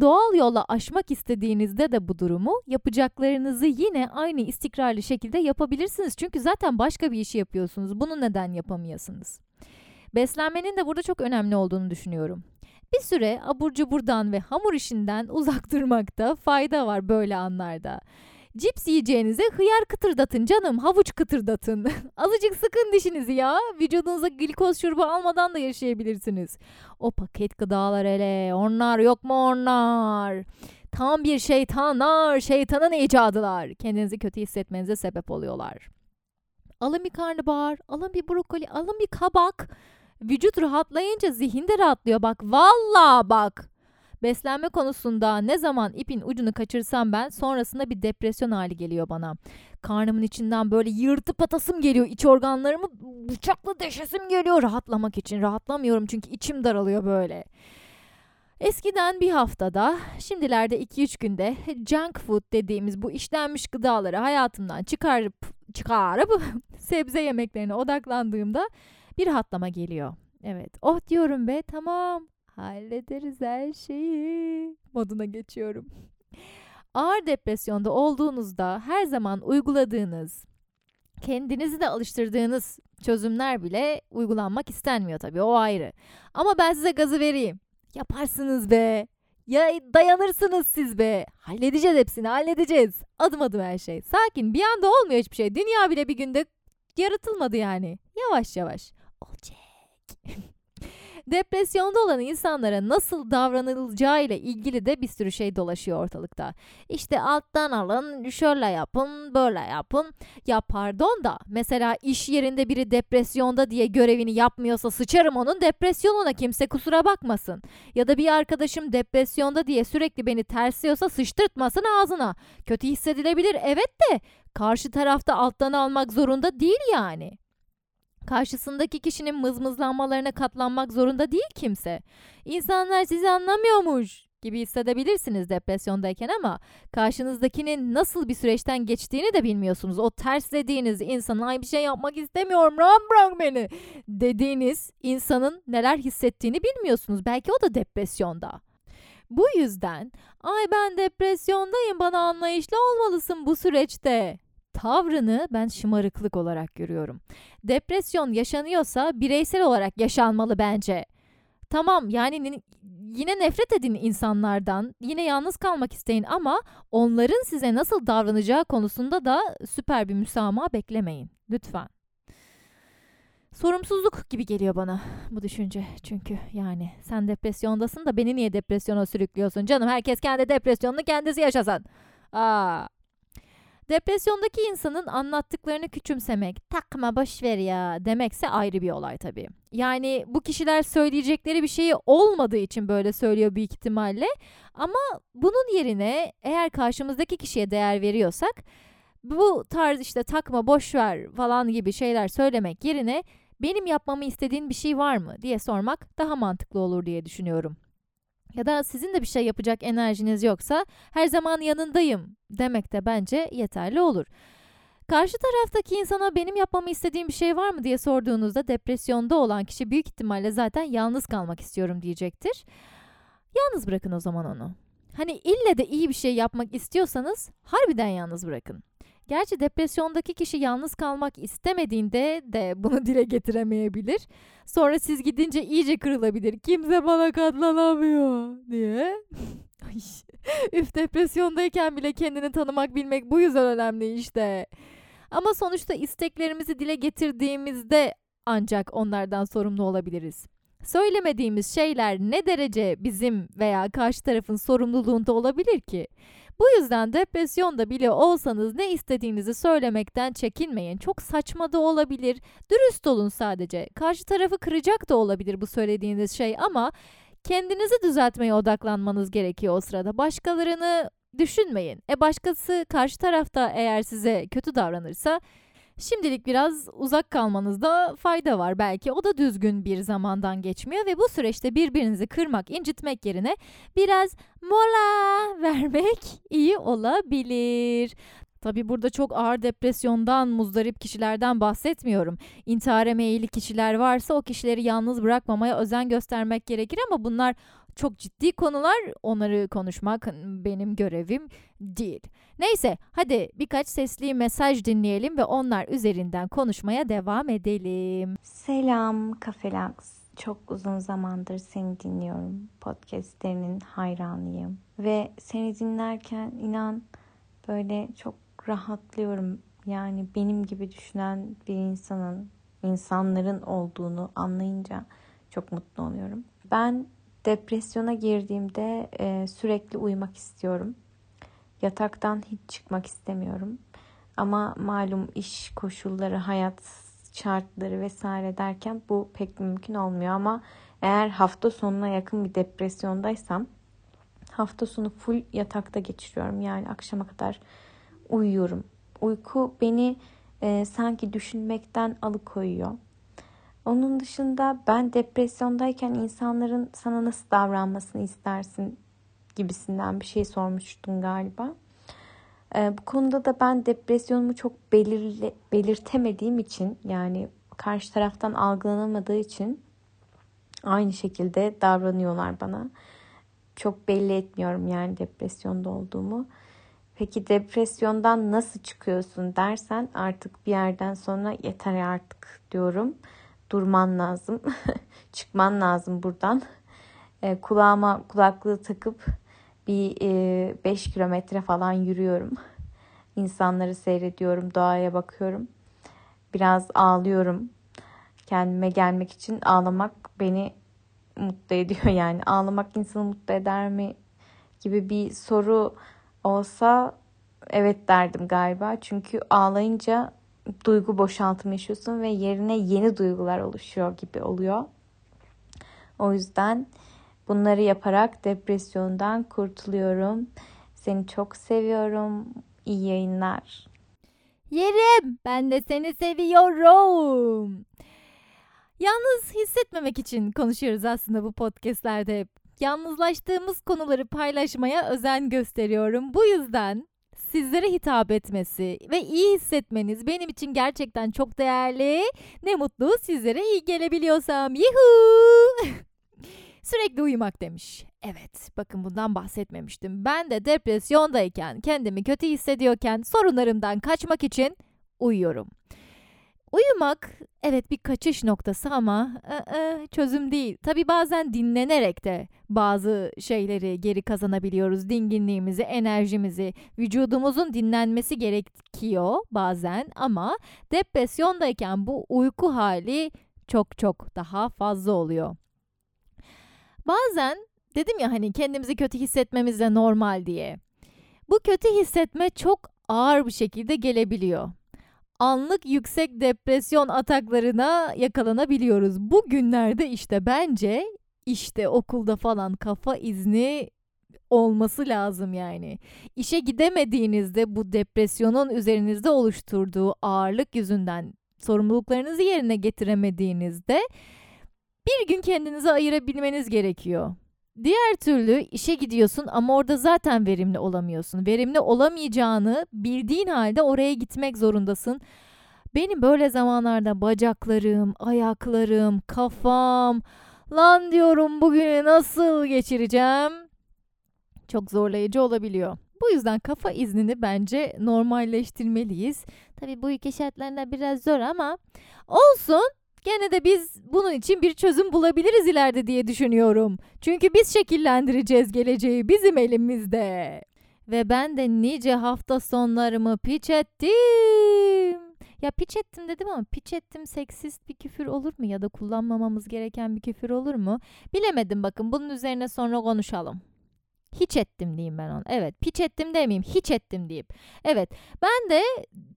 doğal yolla aşmak istediğinizde de bu durumu yapacaklarınızı yine aynı istikrarlı şekilde yapabilirsiniz. Çünkü zaten başka bir işi yapıyorsunuz. Bunu neden yapamayasınız? Beslenmenin de burada çok önemli olduğunu düşünüyorum. Bir süre abur cuburdan ve hamur işinden uzak durmakta fayda var böyle anlarda. Cips yiyeceğinize hıyar kıtırdatın canım, havuç kıtırdatın. Azıcık sıkın dişinizi ya. Vücudunuza glikoz şurubu almadan da yaşayabilirsiniz. O paket gıdalar hele, onlar yok mu onlar? Tam bir şeytanlar, şeytanın icadılar. Kendinizi kötü hissetmenize sebep oluyorlar. Alın bir karnabahar, alın bir brokoli, alın bir kabak. Vücut rahatlayınca zihin de rahatlıyor. Bak vallahi bak. Beslenme konusunda ne zaman ipin ucunu kaçırsam ben sonrasında bir depresyon hali geliyor bana. Karnımın içinden böyle yırtıp atasım geliyor. İç organlarımı bıçakla deşesim geliyor rahatlamak için. Rahatlamıyorum çünkü içim daralıyor böyle. Eskiden bir haftada, şimdilerde 2-3 günde junk food dediğimiz bu işlenmiş gıdaları hayatımdan çıkarıp sebze yemeklerine odaklandığımda bir rahatlama geliyor. Evet, oh diyorum be, tamam. Hallederiz her şeyi moduna geçiyorum. Ağır depresyonda olduğunuzda her zaman uyguladığınız, kendinizi de alıştırdığınız çözümler bile uygulanmak istenmiyor tabii, o ayrı. Ama ben size gazı vereyim. Yaparsınız be. Ya dayanırsınız siz be. Halledeceğiz hepsini, halledeceğiz. Adım adım her şey. Sakin, bir anda olmuyor hiçbir şey. Dünya bile bir günde yaratılmadı yani. Yavaş yavaş. Olacak. Depresyonda olan insanlara nasıl davranılacağı ile ilgili de bir sürü şey dolaşıyor ortalıkta. İşte alttan alın, şöyle yapın, böyle yapın. Ya pardon da mesela iş yerinde biri depresyonda diye görevini yapmıyorsa sıçarım onun depresyonuna, kimse kusura bakmasın. Ya da bir arkadaşım depresyonda diye sürekli beni tersliyorsa sıçtırtmasın ağzına. Kötü hissedilebilir evet de karşı tarafta alttan almak zorunda değil yani. Karşısındaki kişinin mızmızlanmalarına katlanmak zorunda değil kimse. İnsanlar sizi anlamıyormuş gibi hissedebilirsiniz depresyondayken ama karşınızdakinin nasıl bir süreçten geçtiğini de bilmiyorsunuz. O terslediğiniz insanın ay bir şey yapmak istemiyorum, bırak beni dediğiniz insanın neler hissettiğini bilmiyorsunuz. Belki o da depresyonda. Bu yüzden ay ben depresyondayım, bana anlayışlı olmalısın bu süreçte tavrını ben şımarıklık olarak görüyorum. Depresyon yaşanıyorsa bireysel olarak yaşanmalı bence. Tamam yani yine nefret edin insanlardan, yine yalnız kalmak isteyin ama onların size nasıl davranacağı konusunda da süper bir müsamaha beklemeyin lütfen. Sorumsuzluk gibi geliyor bana bu düşünce çünkü yani sen depresyondasın da beni niye depresyona sürüklüyorsun canım, herkes kendi depresyonunu kendisi yaşasın. Depresyondaki insanın anlattıklarını küçümsemek, takma boşver ya demekse ayrı bir olay tabii. Yani bu kişiler söyleyecekleri bir şeyi olmadığı için böyle söylüyor büyük ihtimalle. Ama bunun yerine eğer karşımızdaki kişiye değer veriyorsak bu tarz işte takma boşver falan gibi şeyler söylemek yerine benim yapmamı istediğin bir şey var mı diye sormak daha mantıklı olur diye düşünüyorum. Ya da sizin de bir şey yapacak enerjiniz yoksa her zaman yanındayım demek de bence yeterli olur. Karşı taraftaki insana benim yapmamı istediğim bir şey var mı diye sorduğunuzda depresyonda olan kişi büyük ihtimalle zaten yalnız kalmak istiyorum diyecektir. Yalnız bırakın o zaman onu. Hani ille de iyi bir şey yapmak istiyorsanız harbiden yalnız bırakın. Gerçi depresyondaki kişi yalnız kalmak istemediğinde de bunu dile getiremeyebilir. Sonra siz gidince iyice kırılabilir. Kimse bana katlanamıyor diye. Üf, depresyondayken bile kendini tanımak bilmek bu yüzden önemli işte. Ama sonuçta isteklerimizi dile getirdiğimizde ancak onlardan sorumlu olabiliriz. Söylemediğimiz şeyler ne derece bizim veya karşı tarafın sorumluluğunda olabilir ki? Bu yüzden depresyonda bile olsanız ne istediğinizi söylemekten çekinmeyin. Çok saçma da olabilir. Dürüst olun sadece. Karşı tarafı kıracak da olabilir bu söylediğiniz şey ama kendinizi düzeltmeye odaklanmanız gerekiyor o sırada. Başkalarını düşünmeyin. Başkası karşı tarafta eğer size kötü davranırsa şimdilik biraz uzak kalmanızda fayda var. Belki o da düzgün bir zamandan geçmiyor ve bu süreçte birbirinizi kırmak, incitmek yerine biraz mola vermek iyi olabilir. Tabii burada çok ağır depresyondan muzdarip kişilerden bahsetmiyorum. İntihara meyilli kişiler varsa o kişileri yalnız bırakmamaya özen göstermek gerekir ama bunlar çok ciddi konular. Onları konuşmak benim görevim değil. Neyse, hadi birkaç sesli mesaj dinleyelim ve onlar üzerinden konuşmaya devam edelim. Selam Kafelaks. Çok uzun zamandır seni dinliyorum. Podcastlerinin hayranıyım. Ve seni dinlerken inan böyle çok rahatlıyorum. Yani benim gibi düşünen bir insanların olduğunu anlayınca çok mutlu oluyorum. Ben depresyona girdiğimde sürekli uyumak istiyorum. Yataktan hiç çıkmak istemiyorum. Ama malum iş koşulları, hayat şartları vesaire derken bu pek mümkün olmuyor. Ama eğer hafta sonuna yakın bir depresyondaysam hafta sonu full yatakta geçiriyorum. Yani akşama kadar uyuyorum. Uyku beni sanki düşünmekten alıkoyuyor. Onun dışında ben depresyondayken insanların sana nasıl davranmasını istersin gibisinden bir şey sormuştun galiba. Bu konuda da ben depresyonumu çok belirtemediğim için, yani karşı taraftan algılanamadığı için aynı şekilde davranıyorlar bana. Çok belli etmiyorum yani depresyonda olduğumu. Peki depresyondan nasıl çıkıyorsun dersen artık bir yerden sonra yeter artık diyorum. Durman lazım, çıkman lazım buradan. Kulağıma kulaklığı takıp bir 5 kilometre falan yürüyorum. İnsanları seyrediyorum, doğaya bakıyorum. Biraz ağlıyorum. Kendime gelmek için ağlamak beni mutlu ediyor yani. Ağlamak insanı mutlu eder mi gibi bir soru olsa evet derdim galiba. Çünkü ağlayınca duygu boşaltımı yaşıyorsun ve yerine yeni duygular oluşuyor gibi oluyor. O yüzden bunları yaparak depresyondan kurtuluyorum. Seni çok seviyorum. İyi yayınlar. Yerim, ben de seni seviyorum. Yalnız hissetmemek için konuşuyoruz aslında bu podcastlerde. Yalnızlaştığımız konuları paylaşmaya özen gösteriyorum. Bu yüzden sizlere hitap etmesi ve iyi hissetmeniz benim için gerçekten çok değerli. Ne mutlu sizlere iyi gelebiliyorsam. Yuhuu! Sürekli uyumak demiş. Evet, bakın bundan bahsetmemiştim. Ben de depresyondayken, kendimi kötü hissediyorken sorunlarımdan kaçmak için uyuyorum. Uyumak evet bir kaçış noktası ama çözüm değil. Tabii bazen dinlenerek de bazı şeyleri geri kazanabiliyoruz. Dinginliğimizi, enerjimizi, vücudumuzun dinlenmesi gerekiyor bazen ama depresyondayken bu uyku hali çok çok daha fazla oluyor. Bazen dedim ya hani kendimizi kötü hissetmemiz de normal diye. Bu kötü hissetme çok ağır bir şekilde gelebiliyor. Anlık yüksek depresyon ataklarına yakalanabiliyoruz. Bu günlerde işte bence okulda falan kafa izni olması lazım yani. İşe gidemediğinizde bu depresyonun üzerinizde oluşturduğu ağırlık yüzünden sorumluluklarınızı yerine getiremediğinizde bir gün kendinize ayırabilmeniz gerekiyor. Diğer türlü işe gidiyorsun ama orada zaten verimli olamıyorsun. Verimli olamayacağını bildiğin halde oraya gitmek zorundasın. Benim böyle zamanlarda bacaklarım, ayaklarım, kafam, lan diyorum bugünü nasıl geçireceğim? Çok zorlayıcı olabiliyor. Bu yüzden kafa iznini bence normalleştirmeliyiz. Tabii bu ülke şartlarında biraz zor ama olsun. Gene de biz bunun için bir çözüm bulabiliriz ileride diye düşünüyorum. Çünkü biz şekillendireceğiz geleceği, bizim elimizde. Ve ben de nice hafta sonlarımı piç ettim. Ya piç ettim dedim ama piç ettim seksist bir küfür olur mu? Ya da kullanmamamız gereken bir küfür olur mu? Bilemedim, bakın bunun üzerine sonra konuşalım. Hiç ettim diyeyim ben ona. Evet, piç ettim demeyeyim, hiç ettim diyeyim. Evet, ben de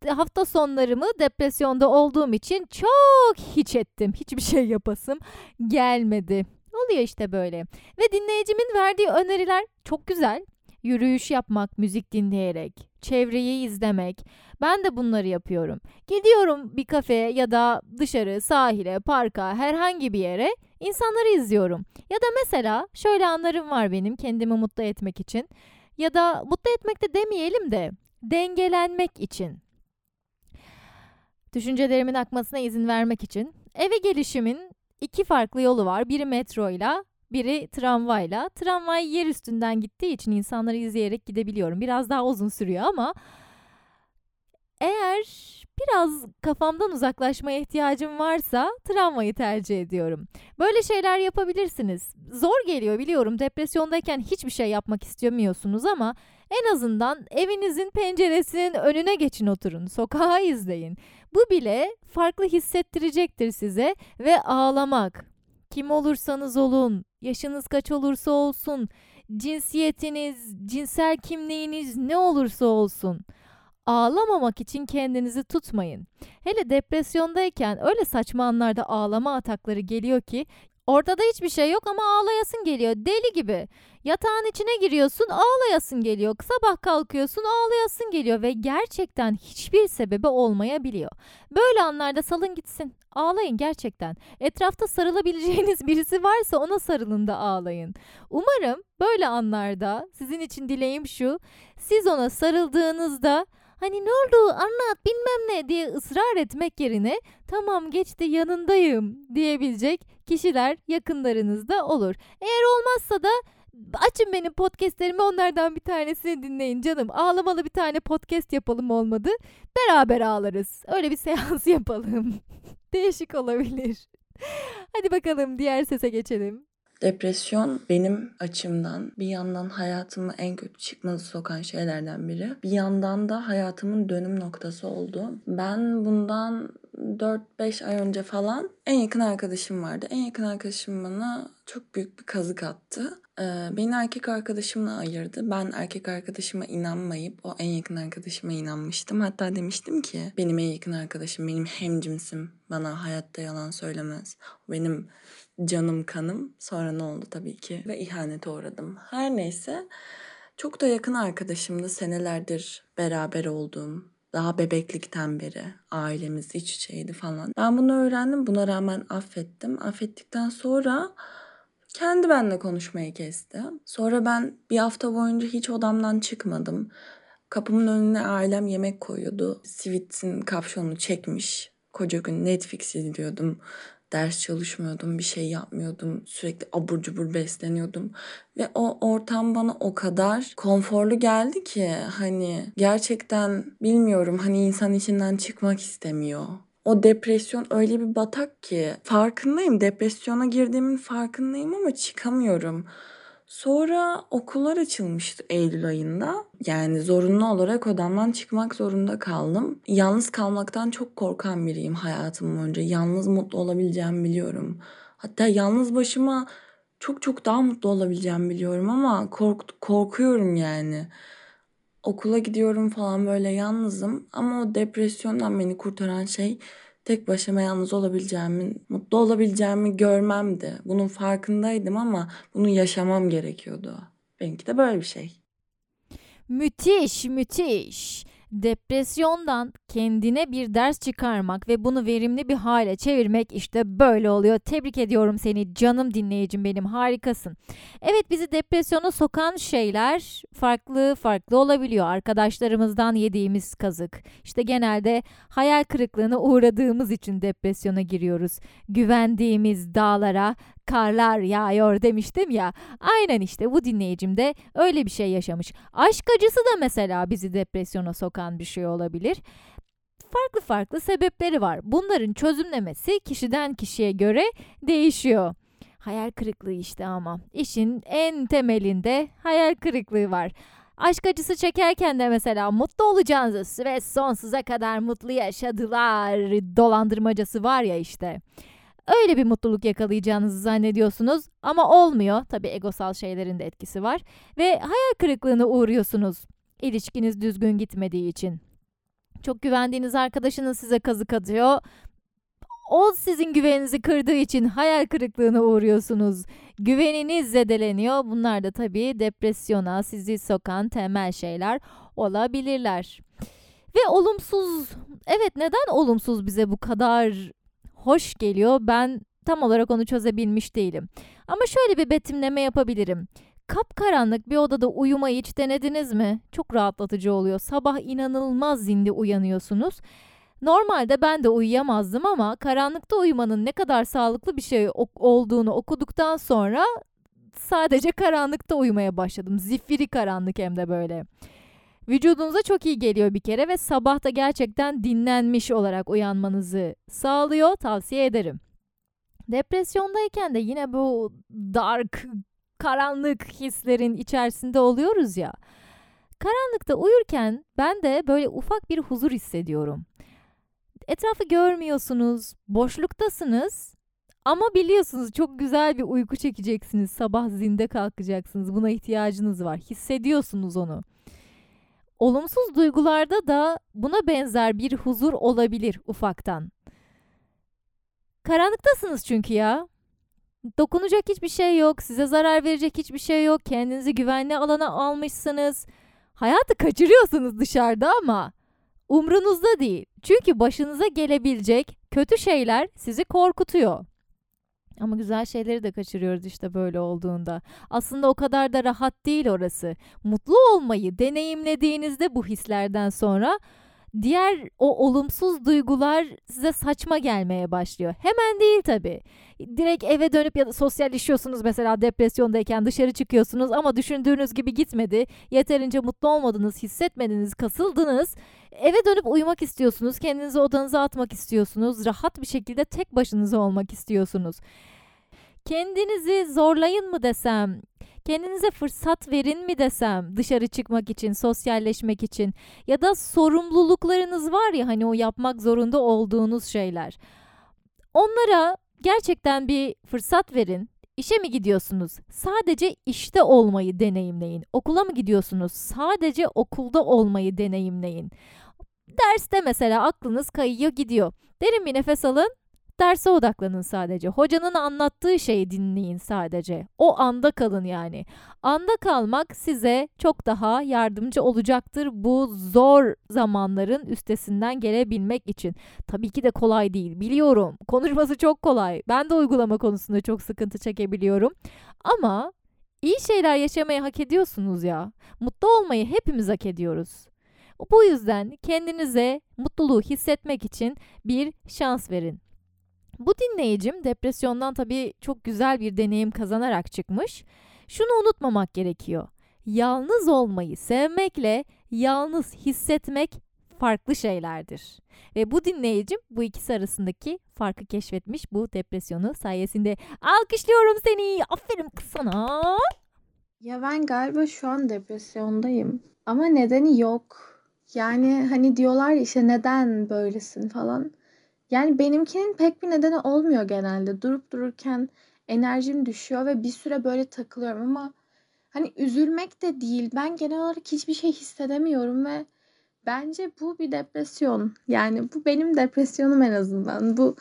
hafta sonlarımı depresyonda olduğum için çok hiç ettim. Hiçbir şey yapasım gelmedi. Oluyor işte böyle. Ve dinleyicimin verdiği öneriler çok güzel. Yürüyüş yapmak, müzik dinleyerek, çevreyi izlemek. Ben de bunları yapıyorum. Gidiyorum bir kafeye ya da dışarı, sahile, parka, herhangi bir yere insanları izliyorum. Ya da mesela şöyle anlarım var benim kendimi mutlu etmek için. Ya da mutlu etmek de demeyelim de dengelenmek için, düşüncelerimin akmasına izin vermek için. Eve gelişimin 2 farklı yolu var. Biri metroyla, biri tramvayla. Tramvay yer üstünden gittiği için insanları izleyerek gidebiliyorum. Biraz daha uzun sürüyor ama eğer biraz kafamdan uzaklaşmaya ihtiyacım varsa tramvayı tercih ediyorum. Böyle şeyler yapabilirsiniz. Zor geliyor biliyorum. Depresyondayken hiçbir şey yapmak istemiyorsunuz ama en azından evinizin penceresinin önüne geçin oturun. Sokağı izleyin. Bu bile farklı hissettirecektir size ve ağlamak. Kim olursanız olun, yaşınız kaç olursa olsun, cinsiyetiniz, cinsel kimliğiniz ne olursa olsun, ağlamamak için kendinizi tutmayın. Hele depresyondayken öyle saçma anlarda ağlama atakları geliyor ki ortada hiçbir şey yok ama ağlayasın geliyor. Deli gibi. Yatağın içine giriyorsun, ağlayasın geliyor. Sabah kalkıyorsun, ağlayasın geliyor ve gerçekten hiçbir sebebi olmayabiliyor. Böyle anlarda salın gitsin. Ağlayın gerçekten. Etrafta sarılabileceğiniz birisi varsa ona sarılın da ağlayın. Umarım böyle anlarda sizin için dileğim şu. Siz ona sarıldığınızda hani ne oldu anlat bilmem ne diye ısrar etmek yerine tamam geçti yanındayım diyebilecek kişiler yakınlarınızda olur. Eğer olmazsa da açın benim podcastlerimi, onlardan bir tanesini dinleyin canım. Ağlamalı bir tane podcast yapalım olmadı. Beraber ağlarız. Öyle bir seans yapalım. Değişik olabilir. Hadi bakalım diğer sese geçelim. Depresyon benim açımdan bir yandan hayatımı en kötü çıkmaza sokan şeylerden biri. Bir yandan da hayatımın dönüm noktası oldu. Ben bundan 4-5 ay önce falan en yakın arkadaşım vardı. En yakın arkadaşım bana çok büyük bir kazık attı. Beni erkek arkadaşımla ayırdı. Ben erkek arkadaşıma inanmayıp o en yakın arkadaşıma inanmıştım. Hatta demiştim ki benim en yakın arkadaşım, benim hemcinsim bana hayatta yalan söylemez. Benim canım kanım. Sonra ne oldu tabii ki ve ihanete uğradım. Her neyse çok da yakın arkadaşımdı. Senelerdir beraber olduğum, daha bebeklikten beri ailemiz iç içeydi falan. Ben bunu öğrendim. Buna rağmen affettim. Affettikten sonra kendi benimle konuşmayı kesti. Sonra ben bir hafta boyunca hiç odamdan çıkmadım. Kapımın önüne ailem yemek koyuyordu. Sivit'in kapşonunu çekmiş. Koca gün Netflix izliyordum. Ders çalışmıyordum, bir şey yapmıyordum. Sürekli abur cubur besleniyordum. Ve o ortam bana o kadar konforlu geldi ki hani gerçekten bilmiyorum hani insan içinden çıkmak istemiyor. O depresyon öyle bir batak ki farkındayım. Depresyona girdiğimin farkındayım ama çıkamıyorum. Sonra okullar açılmıştı Eylül ayında. Yani zorunlu olarak odamdan çıkmak zorunda kaldım. Yalnız kalmaktan çok korkan biriyim hayatım boyunca. Yalnız mutlu olabileceğimi biliyorum. Hatta yalnız başıma çok daha mutlu olabileceğimi biliyorum ama korkuyorum yani. Okula gidiyorum falan böyle yalnızım. Ama o depresyondan beni kurtaran şey tek başıma yalnız olabileceğimi, mutlu olabileceğimi görmemdi. Bunun farkındaydım ama bunu yaşamam gerekiyordu. Benimki de böyle bir şey. Müthiş, müthiş. Depresyondan kendine bir ders çıkarmak ve bunu verimli bir hale çevirmek işte böyle oluyor. Tebrik ediyorum seni canım dinleyicim benim, harikasın. Evet, bizi depresyona sokan şeyler farklı olabiliyor. Arkadaşlarımızdan yediğimiz kazık. İşte genelde hayal kırıklığına uğradığımız için depresyona giriyoruz. Güvendiğimiz dağlara karlar yağıyor demiştim ya. Aynen işte bu dinleyicim de öyle bir şey yaşamış. Aşk acısı da mesela bizi depresyona sokan bir şey olabilir. Farklı sebepleri var. Bunların çözümlemesi kişiden kişiye göre değişiyor. Hayal kırıklığı işte ama. İşin en temelinde hayal kırıklığı var. Aşk acısı çekerken de mesela mutlu olacağınızı ve sonsuza kadar mutlu yaşadılar dolandırmacası var ya işte. Öyle bir mutluluk yakalayacağınızı zannediyorsunuz ama olmuyor. Tabii egosal şeylerin de etkisi var ve hayal kırıklığına uğruyorsunuz. İlişkiniz düzgün gitmediği için. Çok güvendiğiniz arkadaşınız size kazık atıyor. O sizin güveninizi kırdığı için hayal kırıklığına uğruyorsunuz. Güveniniz zedeleniyor. Bunlar da tabii depresyona sizi sokan temel şeyler olabilirler. Ve olumsuz, evet neden olumsuz bize bu kadar hoş geliyor? Ben tam olarak onu çözebilmiş değilim. Ama şöyle bir betimleme yapabilirim. Kapkaranlık bir odada uyumayı hiç denediniz mi? Çok rahatlatıcı oluyor. Sabah inanılmaz zinde uyanıyorsunuz. Normalde ben de uyuyamazdım ama karanlıkta uyumanın ne kadar sağlıklı bir şey olduğunu okuduktan sonra sadece karanlıkta uyumaya başladım. Zifiri karanlık hem de böyle. Vücudunuza çok iyi geliyor bir kere ve sabah da gerçekten dinlenmiş olarak uyanmanızı sağlıyor. Tavsiye ederim. Depresyondayken de yine bu dark, karanlık hislerin içerisinde oluyoruz ya. Karanlıkta uyurken ben de böyle ufak bir huzur hissediyorum. Etrafı görmüyorsunuz, boşluktasınız ama biliyorsunuz çok güzel bir uyku çekeceksiniz. Sabah zinde kalkacaksınız. Buna ihtiyacınız var. Hissediyorsunuz onu. Olumsuz duygularda da buna benzer bir huzur olabilir ufaktan. Karanlıktasınız çünkü ya. Dokunacak hiçbir şey yok, size zarar verecek hiçbir şey yok. Kendinizi güvenli alana almışsınız. Hayatı kaçırıyorsunuz dışarıda ama umrunuzda değil. Çünkü başınıza gelebilecek kötü şeyler sizi korkutuyor. Ama güzel şeyleri de kaçırıyoruz işte böyle olduğunda. Aslında o kadar da rahat değil orası. Mutlu olmayı deneyimlediğinizde bu hislerden sonra diğer o olumsuz duygular size saçma gelmeye başlıyor. Hemen değil tabii. Direkt eve dönüp ya da sosyalleşiyorsunuz mesela depresyondayken dışarı çıkıyorsunuz ama düşündüğünüz gibi gitmedi. Yeterince mutlu olmadınız, hissetmediniz, kasıldınız. Eve dönüp uyumak istiyorsunuz, kendinizi odanıza atmak istiyorsunuz, rahat bir şekilde tek başınıza olmak istiyorsunuz. Kendinizi zorlayın mı desem, kendinize fırsat verin mi desem dışarı çıkmak için, sosyalleşmek için ya da sorumluluklarınız var ya hani o yapmak zorunda olduğunuz şeyler. Onlara gerçekten bir fırsat verin. İşe mi gidiyorsunuz? Sadece işte olmayı deneyimleyin. Okula mı gidiyorsunuz? Sadece okulda olmayı deneyimleyin. Derste mesela aklınız kayıyor gidiyor. Derin bir nefes alın. Derse odaklanın sadece. Hocanın anlattığı şeyi dinleyin sadece. O anda kalın yani. Anda kalmak size çok daha yardımcı olacaktır bu zor zamanların üstesinden gelebilmek için. Tabii ki de kolay değil. Biliyorum. Konuşması çok kolay. Ben de uygulama konusunda çok sıkıntı çekebiliyorum. Ama iyi şeyler yaşamayı hak ediyorsunuz ya. Mutlu olmayı hepimiz hak ediyoruz. Bu yüzden kendinize mutluluğu hissetmek için bir şans verin. Bu dinleyicim depresyondan tabii çok güzel bir deneyim kazanarak çıkmış. Şunu unutmamak gerekiyor. Yalnız olmayı sevmekle yalnız hissetmek farklı şeylerdir. Ve bu dinleyicim bu ikisi arasındaki farkı keşfetmiş bu depresyonu sayesinde. Alkışlıyorum seni. Aferin kız sana. Ya ben galiba şu an depresyondayım. Ama nedeni yok. Yani hani diyorlar işte neden böylesin falan. Yani benimkinin pek bir nedeni olmuyor genelde. Durup dururken enerjim düşüyor ve bir süre böyle takılıyorum ama hani üzülmek de değil. Ben genel olarak hiçbir şey hissedemiyorum ve bence bu bir depresyon. Yani bu benim depresyonum en azından. Bu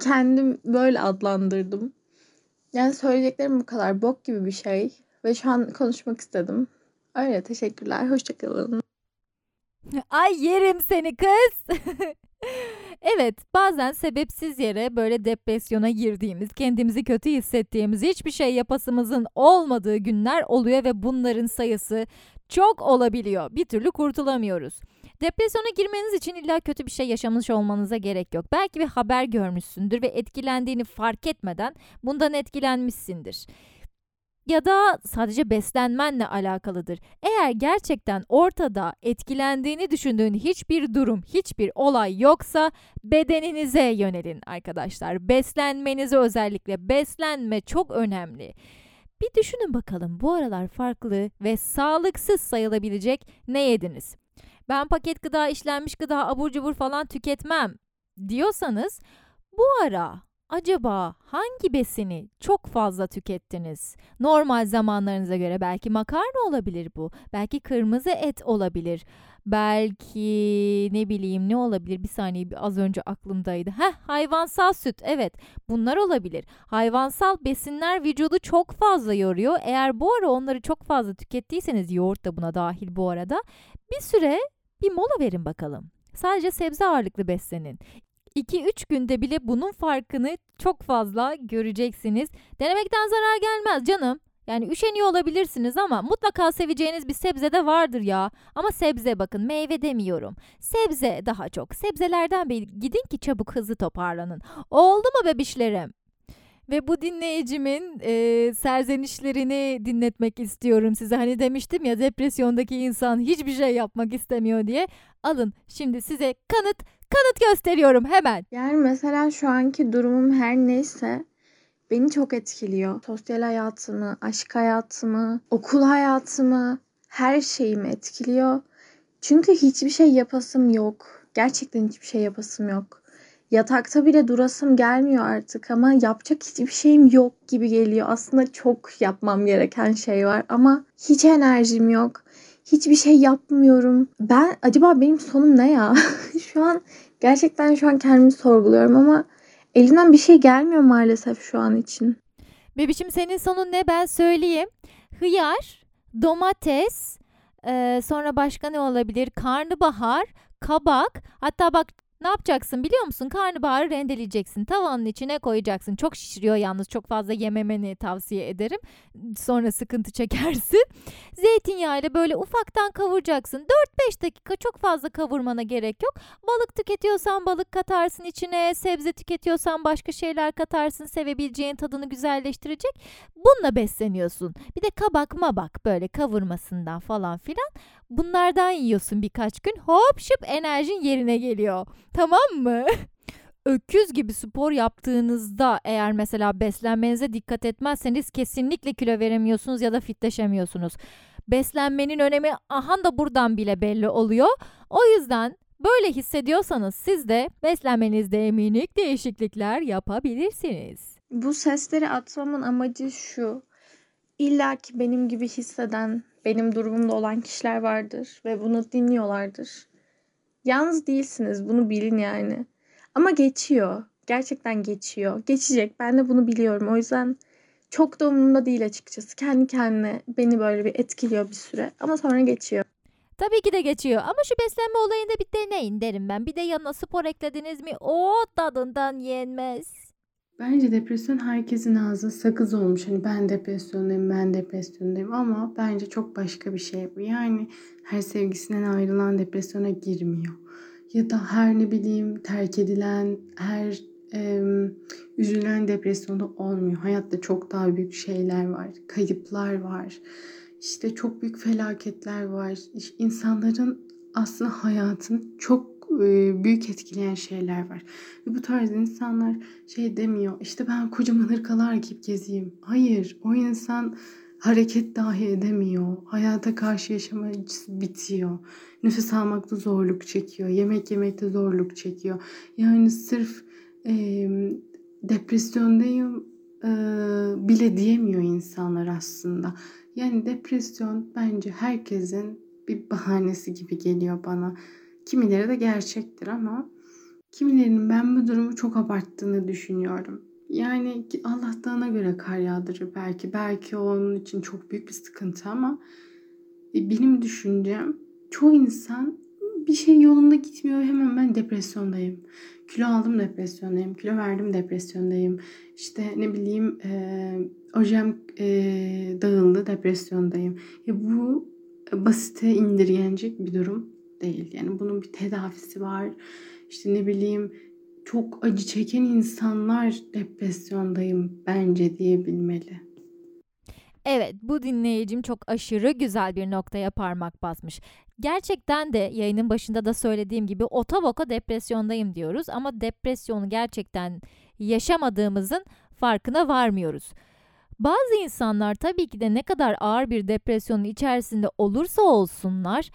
kendim böyle adlandırdım. Yani söyleyeceklerim bu kadar. Bok gibi bir şey ve şu an konuşmak istedim. Öyle teşekkürler. Hoşçakalın. Ay yerim seni kız. Evet, bazen sebepsiz yere böyle depresyona girdiğimiz, kendimizi kötü hissettiğimiz, hiçbir şey yapasımızın olmadığı günler oluyor ve bunların sayısı çok olabiliyor. Bir türlü kurtulamıyoruz. Depresyona girmeniz için illa kötü bir şey yaşamış olmanıza gerek yok. Belki bir haber görmüşsündür ve etkilendiğini fark etmeden bundan etkilenmişsindir. Ya da sadece beslenmenle alakalıdır. Eğer gerçekten ortada etkilendiğini düşündüğün hiçbir durum, hiçbir olay yoksa bedeninize yönelin arkadaşlar. Beslenmenizi özellikle beslenme çok önemli. Bir düşünün bakalım bu aralar farklı ve sağlıksız sayılabilecek ne yediniz? Ben paket gıda, işlenmiş gıda, abur cubur falan tüketmem diyorsanız bu ara acaba hangi besini çok fazla tükettiniz? Normal zamanlarınıza göre belki makarna olabilir bu. Belki kırmızı et olabilir. Belki ne bileyim ne olabilir? Bir saniye az önce aklımdaydı. Hayvansal süt evet bunlar olabilir. Hayvansal besinler vücudu çok fazla yoruyor. Eğer bu ara onları çok fazla tükettiyseniz yoğurt da buna dahil bu arada. Bir süre bir mola verin bakalım. Sadece sebze ağırlıklı beslenin. 2-3 günde bile bunun farkını çok fazla göreceksiniz. Denemekten zarar gelmez canım. Yani üşeniyor olabilirsiniz ama mutlaka seveceğiniz bir sebze de vardır ya. Ama sebze, bakın meyve demiyorum. Sebze daha çok. Sebzelerden bir gidin ki çabuk hızlı toparlanın. Oldu mu bebişlerim? Ve bu dinleyicimin serzenişlerini dinletmek istiyorum size. Hani demiştim ya, depresyondaki insan hiçbir şey yapmak istemiyor diye. Alın şimdi size kanıt gösteriyorum hemen. Yani mesela şu anki durumum her neyse beni çok etkiliyor. Sosyal hayatımı, aşk hayatımı, okul hayatımı, her şeyimi etkiliyor. Çünkü hiçbir şey yapasım yok. Gerçekten hiçbir şey yapasım yok. Yatakta bile durasım gelmiyor artık ama yapacak hiçbir şeyim yok gibi geliyor. Aslında çok yapmam gereken şey var ama hiç enerjim yok. Hiçbir şey yapmıyorum. Acaba benim sonum ne ya? Gerçekten şu an kendimi sorguluyorum ama elimden bir şey gelmiyor maalesef şu an için. Bebişim, senin sonun ne ben söyleyeyim. Hıyar, domates, sonra başka ne olabilir? Karnabahar, kabak. Hatta bak, ne yapacaksın biliyor musun? Karnabaharı rendeleyeceksin. Tavanın içine koyacaksın. Çok şişiriyor yalnız. Çok fazla yememeni tavsiye ederim. Sonra sıkıntı çekersin. Zeytinyağıyla böyle ufaktan kavuracaksın. 4-5 dakika, çok fazla kavurmana gerek yok. Balık tüketiyorsan balık katarsın içine. Sebze tüketiyorsan başka şeyler katarsın. Sevebileceğin, tadını güzelleştirecek. Bununla besleniyorsun. Bir de kabak mabak böyle kavurmasından falan filan. Bunlardan yiyorsun birkaç gün. Hop şıp enerjin yerine geliyor. Tamam mı? Öküz gibi spor yaptığınızda eğer mesela beslenmenize dikkat etmezseniz kesinlikle kilo veremiyorsunuz ya da fitleşemiyorsunuz. Beslenmenin önemi aha da buradan bile belli oluyor. O yüzden böyle hissediyorsanız siz de beslenmenizde minik değişiklikler yapabilirsiniz. Bu sesleri atmamın amacı şu. İlla ki benim gibi hisseden, benim durumumda olan kişiler vardır ve bunu dinliyorlardır. Yalnız değilsiniz, bunu bilin yani. Ama geçiyor. Gerçekten geçiyor. Geçecek. Ben de bunu biliyorum. O yüzden çok da umurumda değil açıkçası. Kendi kendine beni böyle bir etkiliyor bir süre. Ama sonra geçiyor. Tabii ki de geçiyor. Ama şu beslenme olayında bir deneyin derim ben. Bir de yanına spor eklediniz mi? O tadından yenmez. Bence depresyon herkesin ağzına sakız olmuş. Hani ben depresyondayım ama bence çok başka bir şey bu. Yani her sevgisinden ayrılan depresyona girmiyor. Ya da her terk edilen, her üzülen depresyonda olmuyor. Hayatta çok daha büyük şeyler var. Kayıplar var. İşte çok büyük felaketler var. İşte insanların aslında hayatını çok büyük etkileyen şeyler var. Ve bu tarz insanlar demiyor. İşte ben kocaman hırkalar giyip gezeyim. Hayır. O insan hareket dahi edemiyor. Hayata karşı yaşama bitiyor. Nefes almakta zorluk çekiyor. Yemek yemekte zorluk çekiyor. Yani sırf depresyondayım bile diyemiyor insanlar aslında. Yani depresyon bence herkesin bir bahanesi gibi geliyor bana. Kimileri de gerçektir ama kimilerinin ben bu durumu çok abarttığını düşünüyorum. Yani Allah dağına göre kar yağdırır belki. Belki onun için çok büyük bir sıkıntı ama benim düşüncem çoğu insan bir şey yolunda gitmiyor. Hemen ben depresyondayım. Kilo aldım depresyondayım. Kilo verdim depresyondayım. Ojem dağıldı depresyondayım. Bu basite indirgenecek bir durum değil. Yani bunun bir tedavisi var. Çok acı çeken insanlar depresyondayım bence diyebilmeli. Evet, bu dinleyicim çok aşırı güzel bir noktaya parmak basmış. Gerçekten de yayının başında da söylediğim gibi otoboka depresyondayım diyoruz ama depresyonu gerçekten yaşamadığımızın farkına varmıyoruz. Bazı insanlar tabii ki de ne kadar ağır bir depresyonun içerisinde olursa olsunlar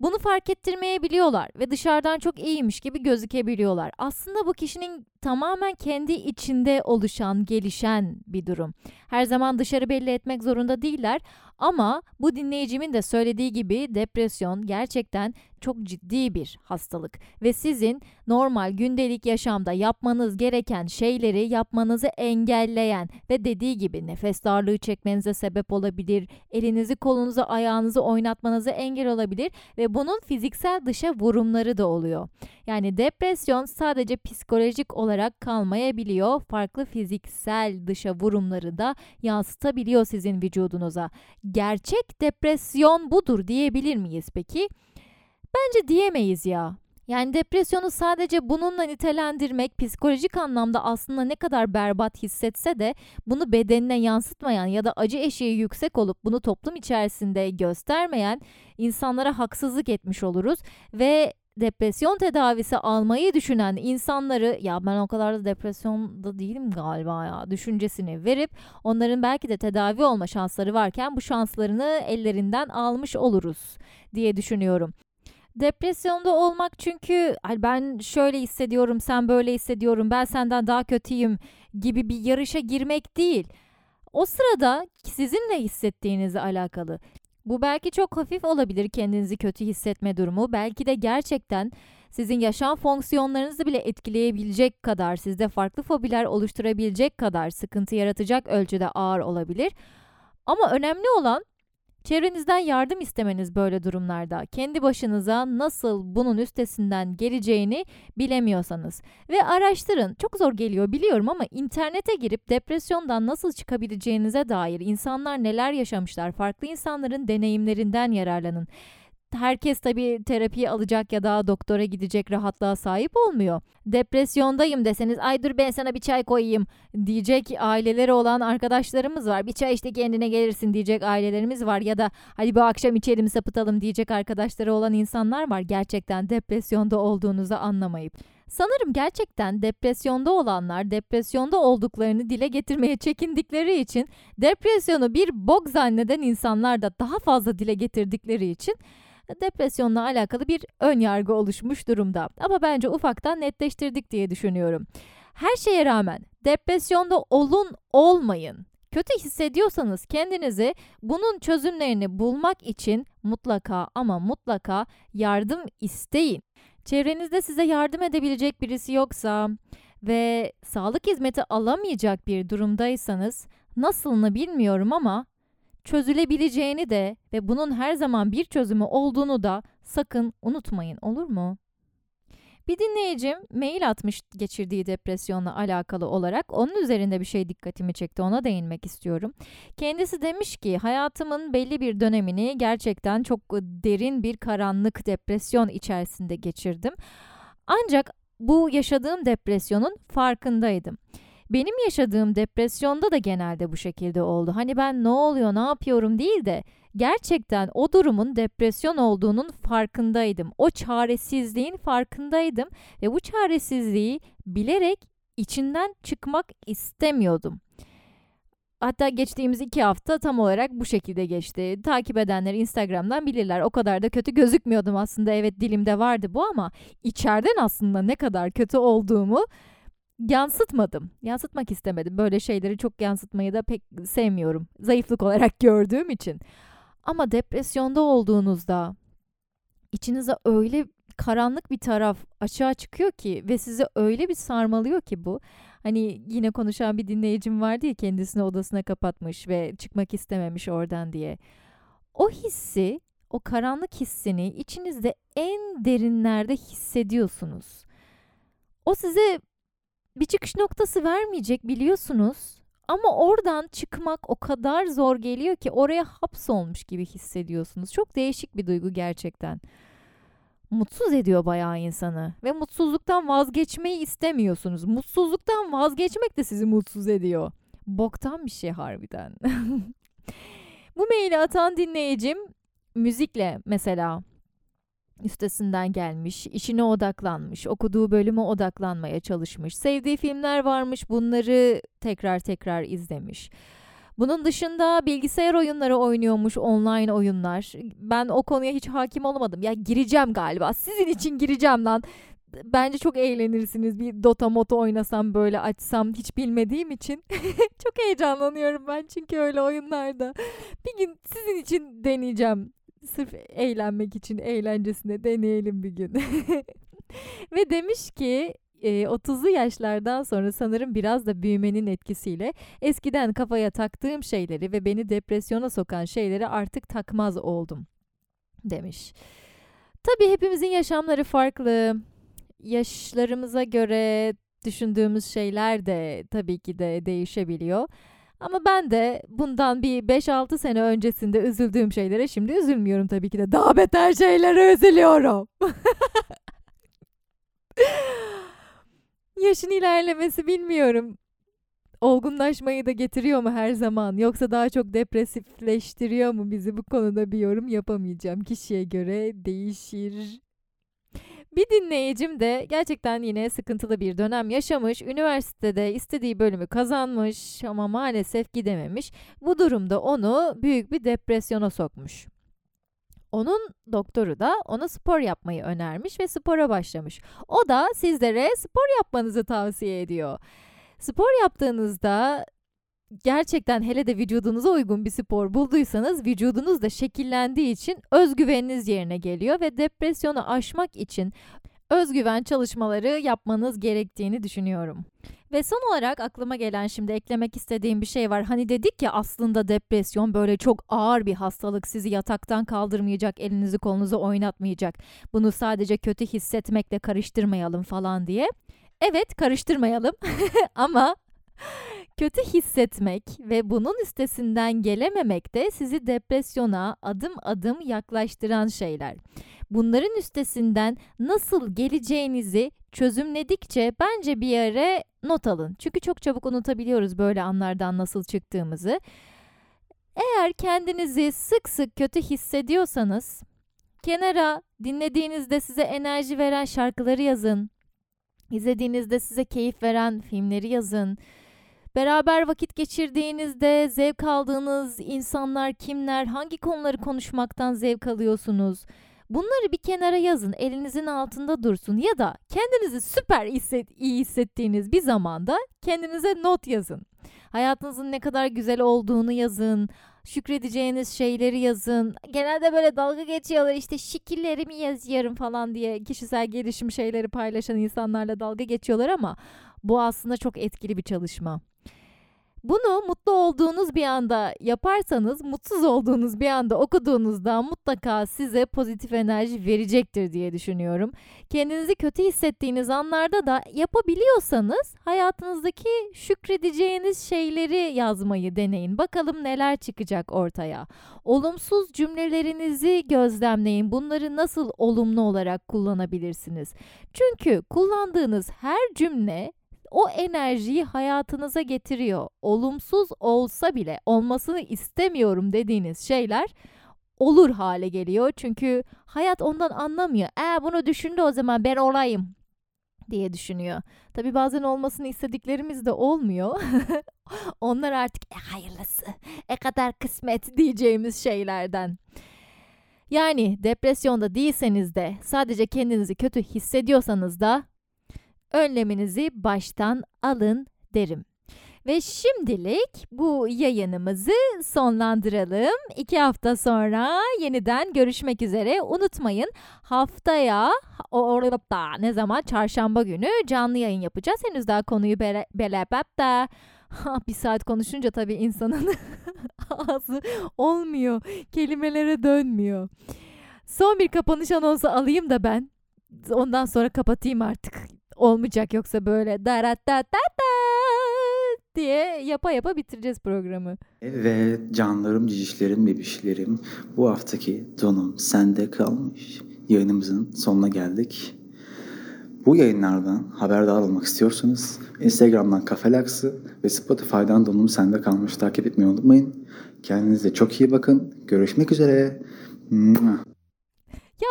bunu fark ettirmeyebiliyorlar ve dışarıdan çok iyiymiş gibi gözükebiliyorlar. Aslında bu kişinin tamamen kendi içinde oluşan, gelişen bir durum. Her zaman dışarı belli etmek zorunda değiller ama bu dinleyicimin de söylediği gibi depresyon gerçekten çok ciddi bir hastalık ve sizin normal gündelik yaşamda yapmanız gereken şeyleri yapmanızı engelleyen ve dediği gibi nefes darlığı çekmenize sebep olabilir, elinizi, kolunuzu, ayağınızı oynatmanıza engel olabilir ve bunun fiziksel dışa vurumları da oluyor. Yani depresyon sadece psikolojik olarak kalmayabiliyor. Farklı fiziksel dışa vurumları da yansıtabiliyor sizin vücudunuza. Gerçek depresyon budur diyebilir miyiz peki? Bence diyemeyiz ya. Yani depresyonu sadece bununla nitelendirmek psikolojik anlamda aslında ne kadar berbat hissetse de bunu bedenine yansıtmayan ya da acı eşiği yüksek olup bunu toplum içerisinde göstermeyen insanlara haksızlık etmiş oluruz ve depresyon tedavisi almayı düşünen insanları ya ben o kadar da depresyonda değilim galiba ya düşüncesini verip onların belki de tedavi olma şansları varken bu şanslarını ellerinden almış oluruz diye düşünüyorum. Depresyonda olmak çünkü ben şöyle hissediyorum, sen böyle hissediyorum, ben senden daha kötüyüm gibi bir yarışa girmek değil. O sırada sizin ne hissettiğinizle alakalı. Bu belki çok hafif olabilir kendinizi kötü hissetme durumu. Belki de gerçekten sizin yaşam fonksiyonlarınızı bile etkileyebilecek kadar, sizde farklı fobiler oluşturabilecek kadar sıkıntı yaratacak ölçüde ağır olabilir. Ama önemli olan çevrenizden yardım istemeniz böyle durumlarda. Kendi başınıza nasıl bunun üstesinden geleceğini bilemiyorsanız. Ve araştırın. Çok zor geliyor biliyorum ama internete girip depresyondan nasıl çıkabileceğinize dair insanlar neler yaşamışlar, farklı insanların deneyimlerinden yararlanın. Herkes tabii terapiye alacak ya da doktora gidecek rahatlığa sahip olmuyor. Depresyondayım deseniz ay dur ben sana bir çay koyayım diyecek aileleri olan arkadaşlarımız var. Bir çay işte kendine gelirsin diyecek ailelerimiz var ya da hadi bu akşam içelim sapıtalım diyecek arkadaşları olan insanlar var. Gerçekten depresyonda olduğunuzu anlamayıp. Sanırım gerçekten depresyonda olanlar depresyonda olduklarını dile getirmeye çekindikleri için depresyonu bir bok zanneden insanlar da daha fazla dile getirdikleri için depresyonla alakalı bir ön yargı oluşmuş durumda. Ama bence ufaktan netleştirdik diye düşünüyorum. Her şeye rağmen depresyonda olun olmayın. Kötü hissediyorsanız kendinizi bunun çözümlerini bulmak için mutlaka ama mutlaka yardım isteyin. Çevrenizde size yardım edebilecek birisi yoksa ve sağlık hizmeti alamayacak bir durumdaysanız nasılını bilmiyorum ama çözülebileceğini de ve bunun her zaman bir çözümü olduğunu da sakın unutmayın, olur mu? Bir dinleyicim mail atmış geçirdiği depresyonla alakalı olarak. Onun üzerinde bir şey dikkatimi çekti. Ona değinmek istiyorum. Kendisi demiş ki hayatımın belli bir dönemini gerçekten çok derin bir karanlık depresyon içerisinde geçirdim. Ancak bu yaşadığım depresyonun farkındaydım. Benim yaşadığım depresyonda da genelde bu şekilde oldu. Hani ben ne oluyor, ne yapıyorum değil de gerçekten o durumun depresyon olduğunun farkındaydım. O çaresizliğin farkındaydım ve bu çaresizliği bilerek içinden çıkmak istemiyordum. Hatta geçtiğimiz 2 hafta tam olarak bu şekilde geçti. Takip edenler Instagram'dan bilirler. O kadar da kötü gözükmüyordum aslında. Evet dilimde vardı bu ama içeriden aslında ne kadar kötü olduğumu yansıtmadım. Yansıtmak istemedim. Böyle şeyleri çok yansıtmayı da pek sevmiyorum. Zayıflık olarak gördüğüm için. Ama depresyonda olduğunuzda içinize öyle karanlık bir taraf açığa çıkıyor ki ve sizi öyle bir sarmalıyor ki bu. Hani yine konuşan bir dinleyicim vardı ya kendisini odasına kapatmış ve çıkmak istememiş oradan diye. O hissi, o karanlık hissini içinizde en derinlerde hissediyorsunuz. O size bir çıkış noktası vermeyecek biliyorsunuz ama oradan çıkmak o kadar zor geliyor ki oraya hapsolmuş gibi hissediyorsunuz. Çok değişik bir duygu gerçekten. Mutsuz ediyor bayağı insanı ve mutsuzluktan vazgeçmeyi istemiyorsunuz. Mutsuzluktan vazgeçmek de sizi mutsuz ediyor. Boktan bir şey harbiden. Bu maili atan dinleyicim müzikle mesela üstesinden gelmiş, işine odaklanmış, okuduğu bölüme odaklanmaya çalışmış, sevdiği filmler varmış, bunları tekrar tekrar izlemiş. Bunun dışında bilgisayar oyunları oynuyormuş, online oyunlar. Ben o konuya hiç hakim olamadım. Ya gireceğim galiba, sizin için gireceğim lan. Bence çok eğlenirsiniz. Bir Dota moto oynasam böyle açsam hiç bilmediğim için. Çok heyecanlanıyorum ben çünkü öyle oyunlarda. Bir gün sizin için deneyeceğim. Sırf eğlenmek için eğlencesine deneyelim bir gün. Ve demiş ki 30'lu yaşlardan sonra sanırım biraz da büyümenin etkisiyle eskiden kafaya taktığım şeyleri ve beni depresyona sokan şeyleri artık takmaz oldum demiş. Tabii hepimizin yaşamları farklı. yaşlarımıza göre düşündüğümüz şeyler de tabii ki de değişebiliyor. Ama ben de bundan bir 5-6 sene öncesinde üzüldüğüm şeylere şimdi üzülmüyorum tabii ki de. Daha beter şeylere üzülüyorum. Yaşın ilerlemesi bilmiyorum. Olgunlaşmayı da getiriyor mu her zaman? Yoksa daha çok depresifleştiriyor mu bizi? Bu konuda bir yorum yapamayacağım. Kişiye göre değişir. Bir dinleyicim de gerçekten yine sıkıntılı bir dönem yaşamış. Üniversitede istediği bölümü kazanmış ama maalesef gidememiş. Bu durumda onu büyük bir depresyona sokmuş. Onun doktoru da ona spor yapmayı önermiş ve spora başlamış. O da sizlere spor yapmanızı tavsiye ediyor. Spor yaptığınızda gerçekten hele de vücudunuza uygun bir spor bulduysanız vücudunuz da şekillendiği için özgüveniniz yerine geliyor ve depresyonu aşmak için özgüven çalışmaları yapmanız gerektiğini düşünüyorum. Ve son olarak aklıma gelen şimdi eklemek istediğim bir şey var. Hani dedik ya aslında depresyon böyle çok ağır bir hastalık. Sizi yataktan kaldırmayacak, elinizi kolunuzu oynatmayacak. Bunu sadece kötü hissetmekle karıştırmayalım falan diye. Evet, karıştırmayalım ama kötü hissetmek ve bunun üstesinden gelememek de sizi depresyona adım adım yaklaştıran şeyler. Bunların üstesinden nasıl geleceğinizi çözümledikçe bence bir yere not alın. Çünkü çok çabuk unutabiliyoruz böyle anlardan nasıl çıktığımızı. Eğer kendinizi sık sık kötü hissediyorsanız, kenara dinlediğinizde size enerji veren şarkıları yazın. İzlediğinizde size keyif veren filmleri yazın. Beraber vakit geçirdiğinizde zevk aldığınız insanlar kimler, hangi konuları konuşmaktan zevk alıyorsunuz? Bunları bir kenara yazın, elinizin altında dursun ya da kendinizi süper iyi hissettiğiniz bir zamanda kendinize not yazın. Hayatınızın ne kadar güzel olduğunu yazın, şükredeceğiniz şeyleri yazın. Genelde böyle dalga geçiyorlar işte şikillerimi yazıyorum falan diye kişisel gelişim şeyleri paylaşan insanlarla dalga geçiyorlar ama bu aslında çok etkili bir çalışma. Bunu mutlu olduğunuz bir anda yaparsanız, mutsuz olduğunuz bir anda okuduğunuzda mutlaka size pozitif enerji verecektir diye düşünüyorum. Kendinizi kötü hissettiğiniz anlarda da yapabiliyorsanız hayatınızdaki şükredeceğiniz şeyleri yazmayı deneyin. Bakalım neler çıkacak ortaya. Olumsuz cümlelerinizi gözlemleyin. Bunları nasıl olumlu olarak kullanabilirsiniz? Çünkü kullandığınız her cümle o enerjiyi hayatınıza getiriyor. Olumsuz olsa bile olmasını istemiyorum dediğiniz şeyler olur hale geliyor. Çünkü hayat ondan anlamıyor. Bunu düşündü o zaman ben olayım diye düşünüyor. Tabii bazen olmasını istediklerimiz de olmuyor. Onlar artık hayırlısı, kadar kısmet diyeceğimiz şeylerden. Yani depresyonda değilseniz de sadece kendinizi kötü hissediyorsanız da önleminizi baştan alın derim. Ve şimdilik bu yayınımızı sonlandıralım. 2 hafta sonra yeniden görüşmek üzere. Unutmayın haftaya ne zaman? Çarşamba günü canlı yayın yapacağız. Henüz daha konuyu belirlemedik. Bir saat konuşunca tabii insanın ağzı olmuyor. Kelimelere dönmüyor. Son bir kapanış anonsu alayım da ben. Ondan sonra kapatayım artık. Olmayacak yoksa böyle diye yapa bitireceğiz programı. Evet canlarım, cicişlerim, bebişlerim, bu haftaki Donum Sende kalmış yayınımızın sonuna geldik. Bu yayınlardan haberdar olmak istiyorsanız Instagram'dan Kafelaksı ve Spotify'dan Donum Sende kalmış takip etmeyi unutmayın. Kendinize çok iyi bakın. Görüşmek üzere.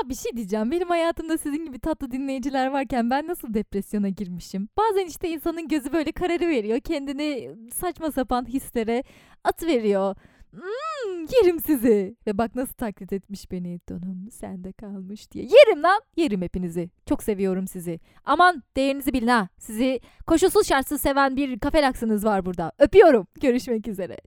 Ya bir şey diyeceğim. Benim hayatımda sizin gibi tatlı dinleyiciler varken ben nasıl depresyona girmişim? Bazen işte insanın gözü böyle kararıveriyor. Kendini saçma sapan hislere atıveriyor. Yerim sizi. Ve bak nasıl taklit etmiş beni. Donum sende kalmış diye. Yerim lan. Yerim hepinizi. Çok seviyorum sizi. Aman değerinizi bilin ha. Sizi koşulsuz şartsız seven bir Kafelaksanız var burada. Öpüyorum. Görüşmek üzere.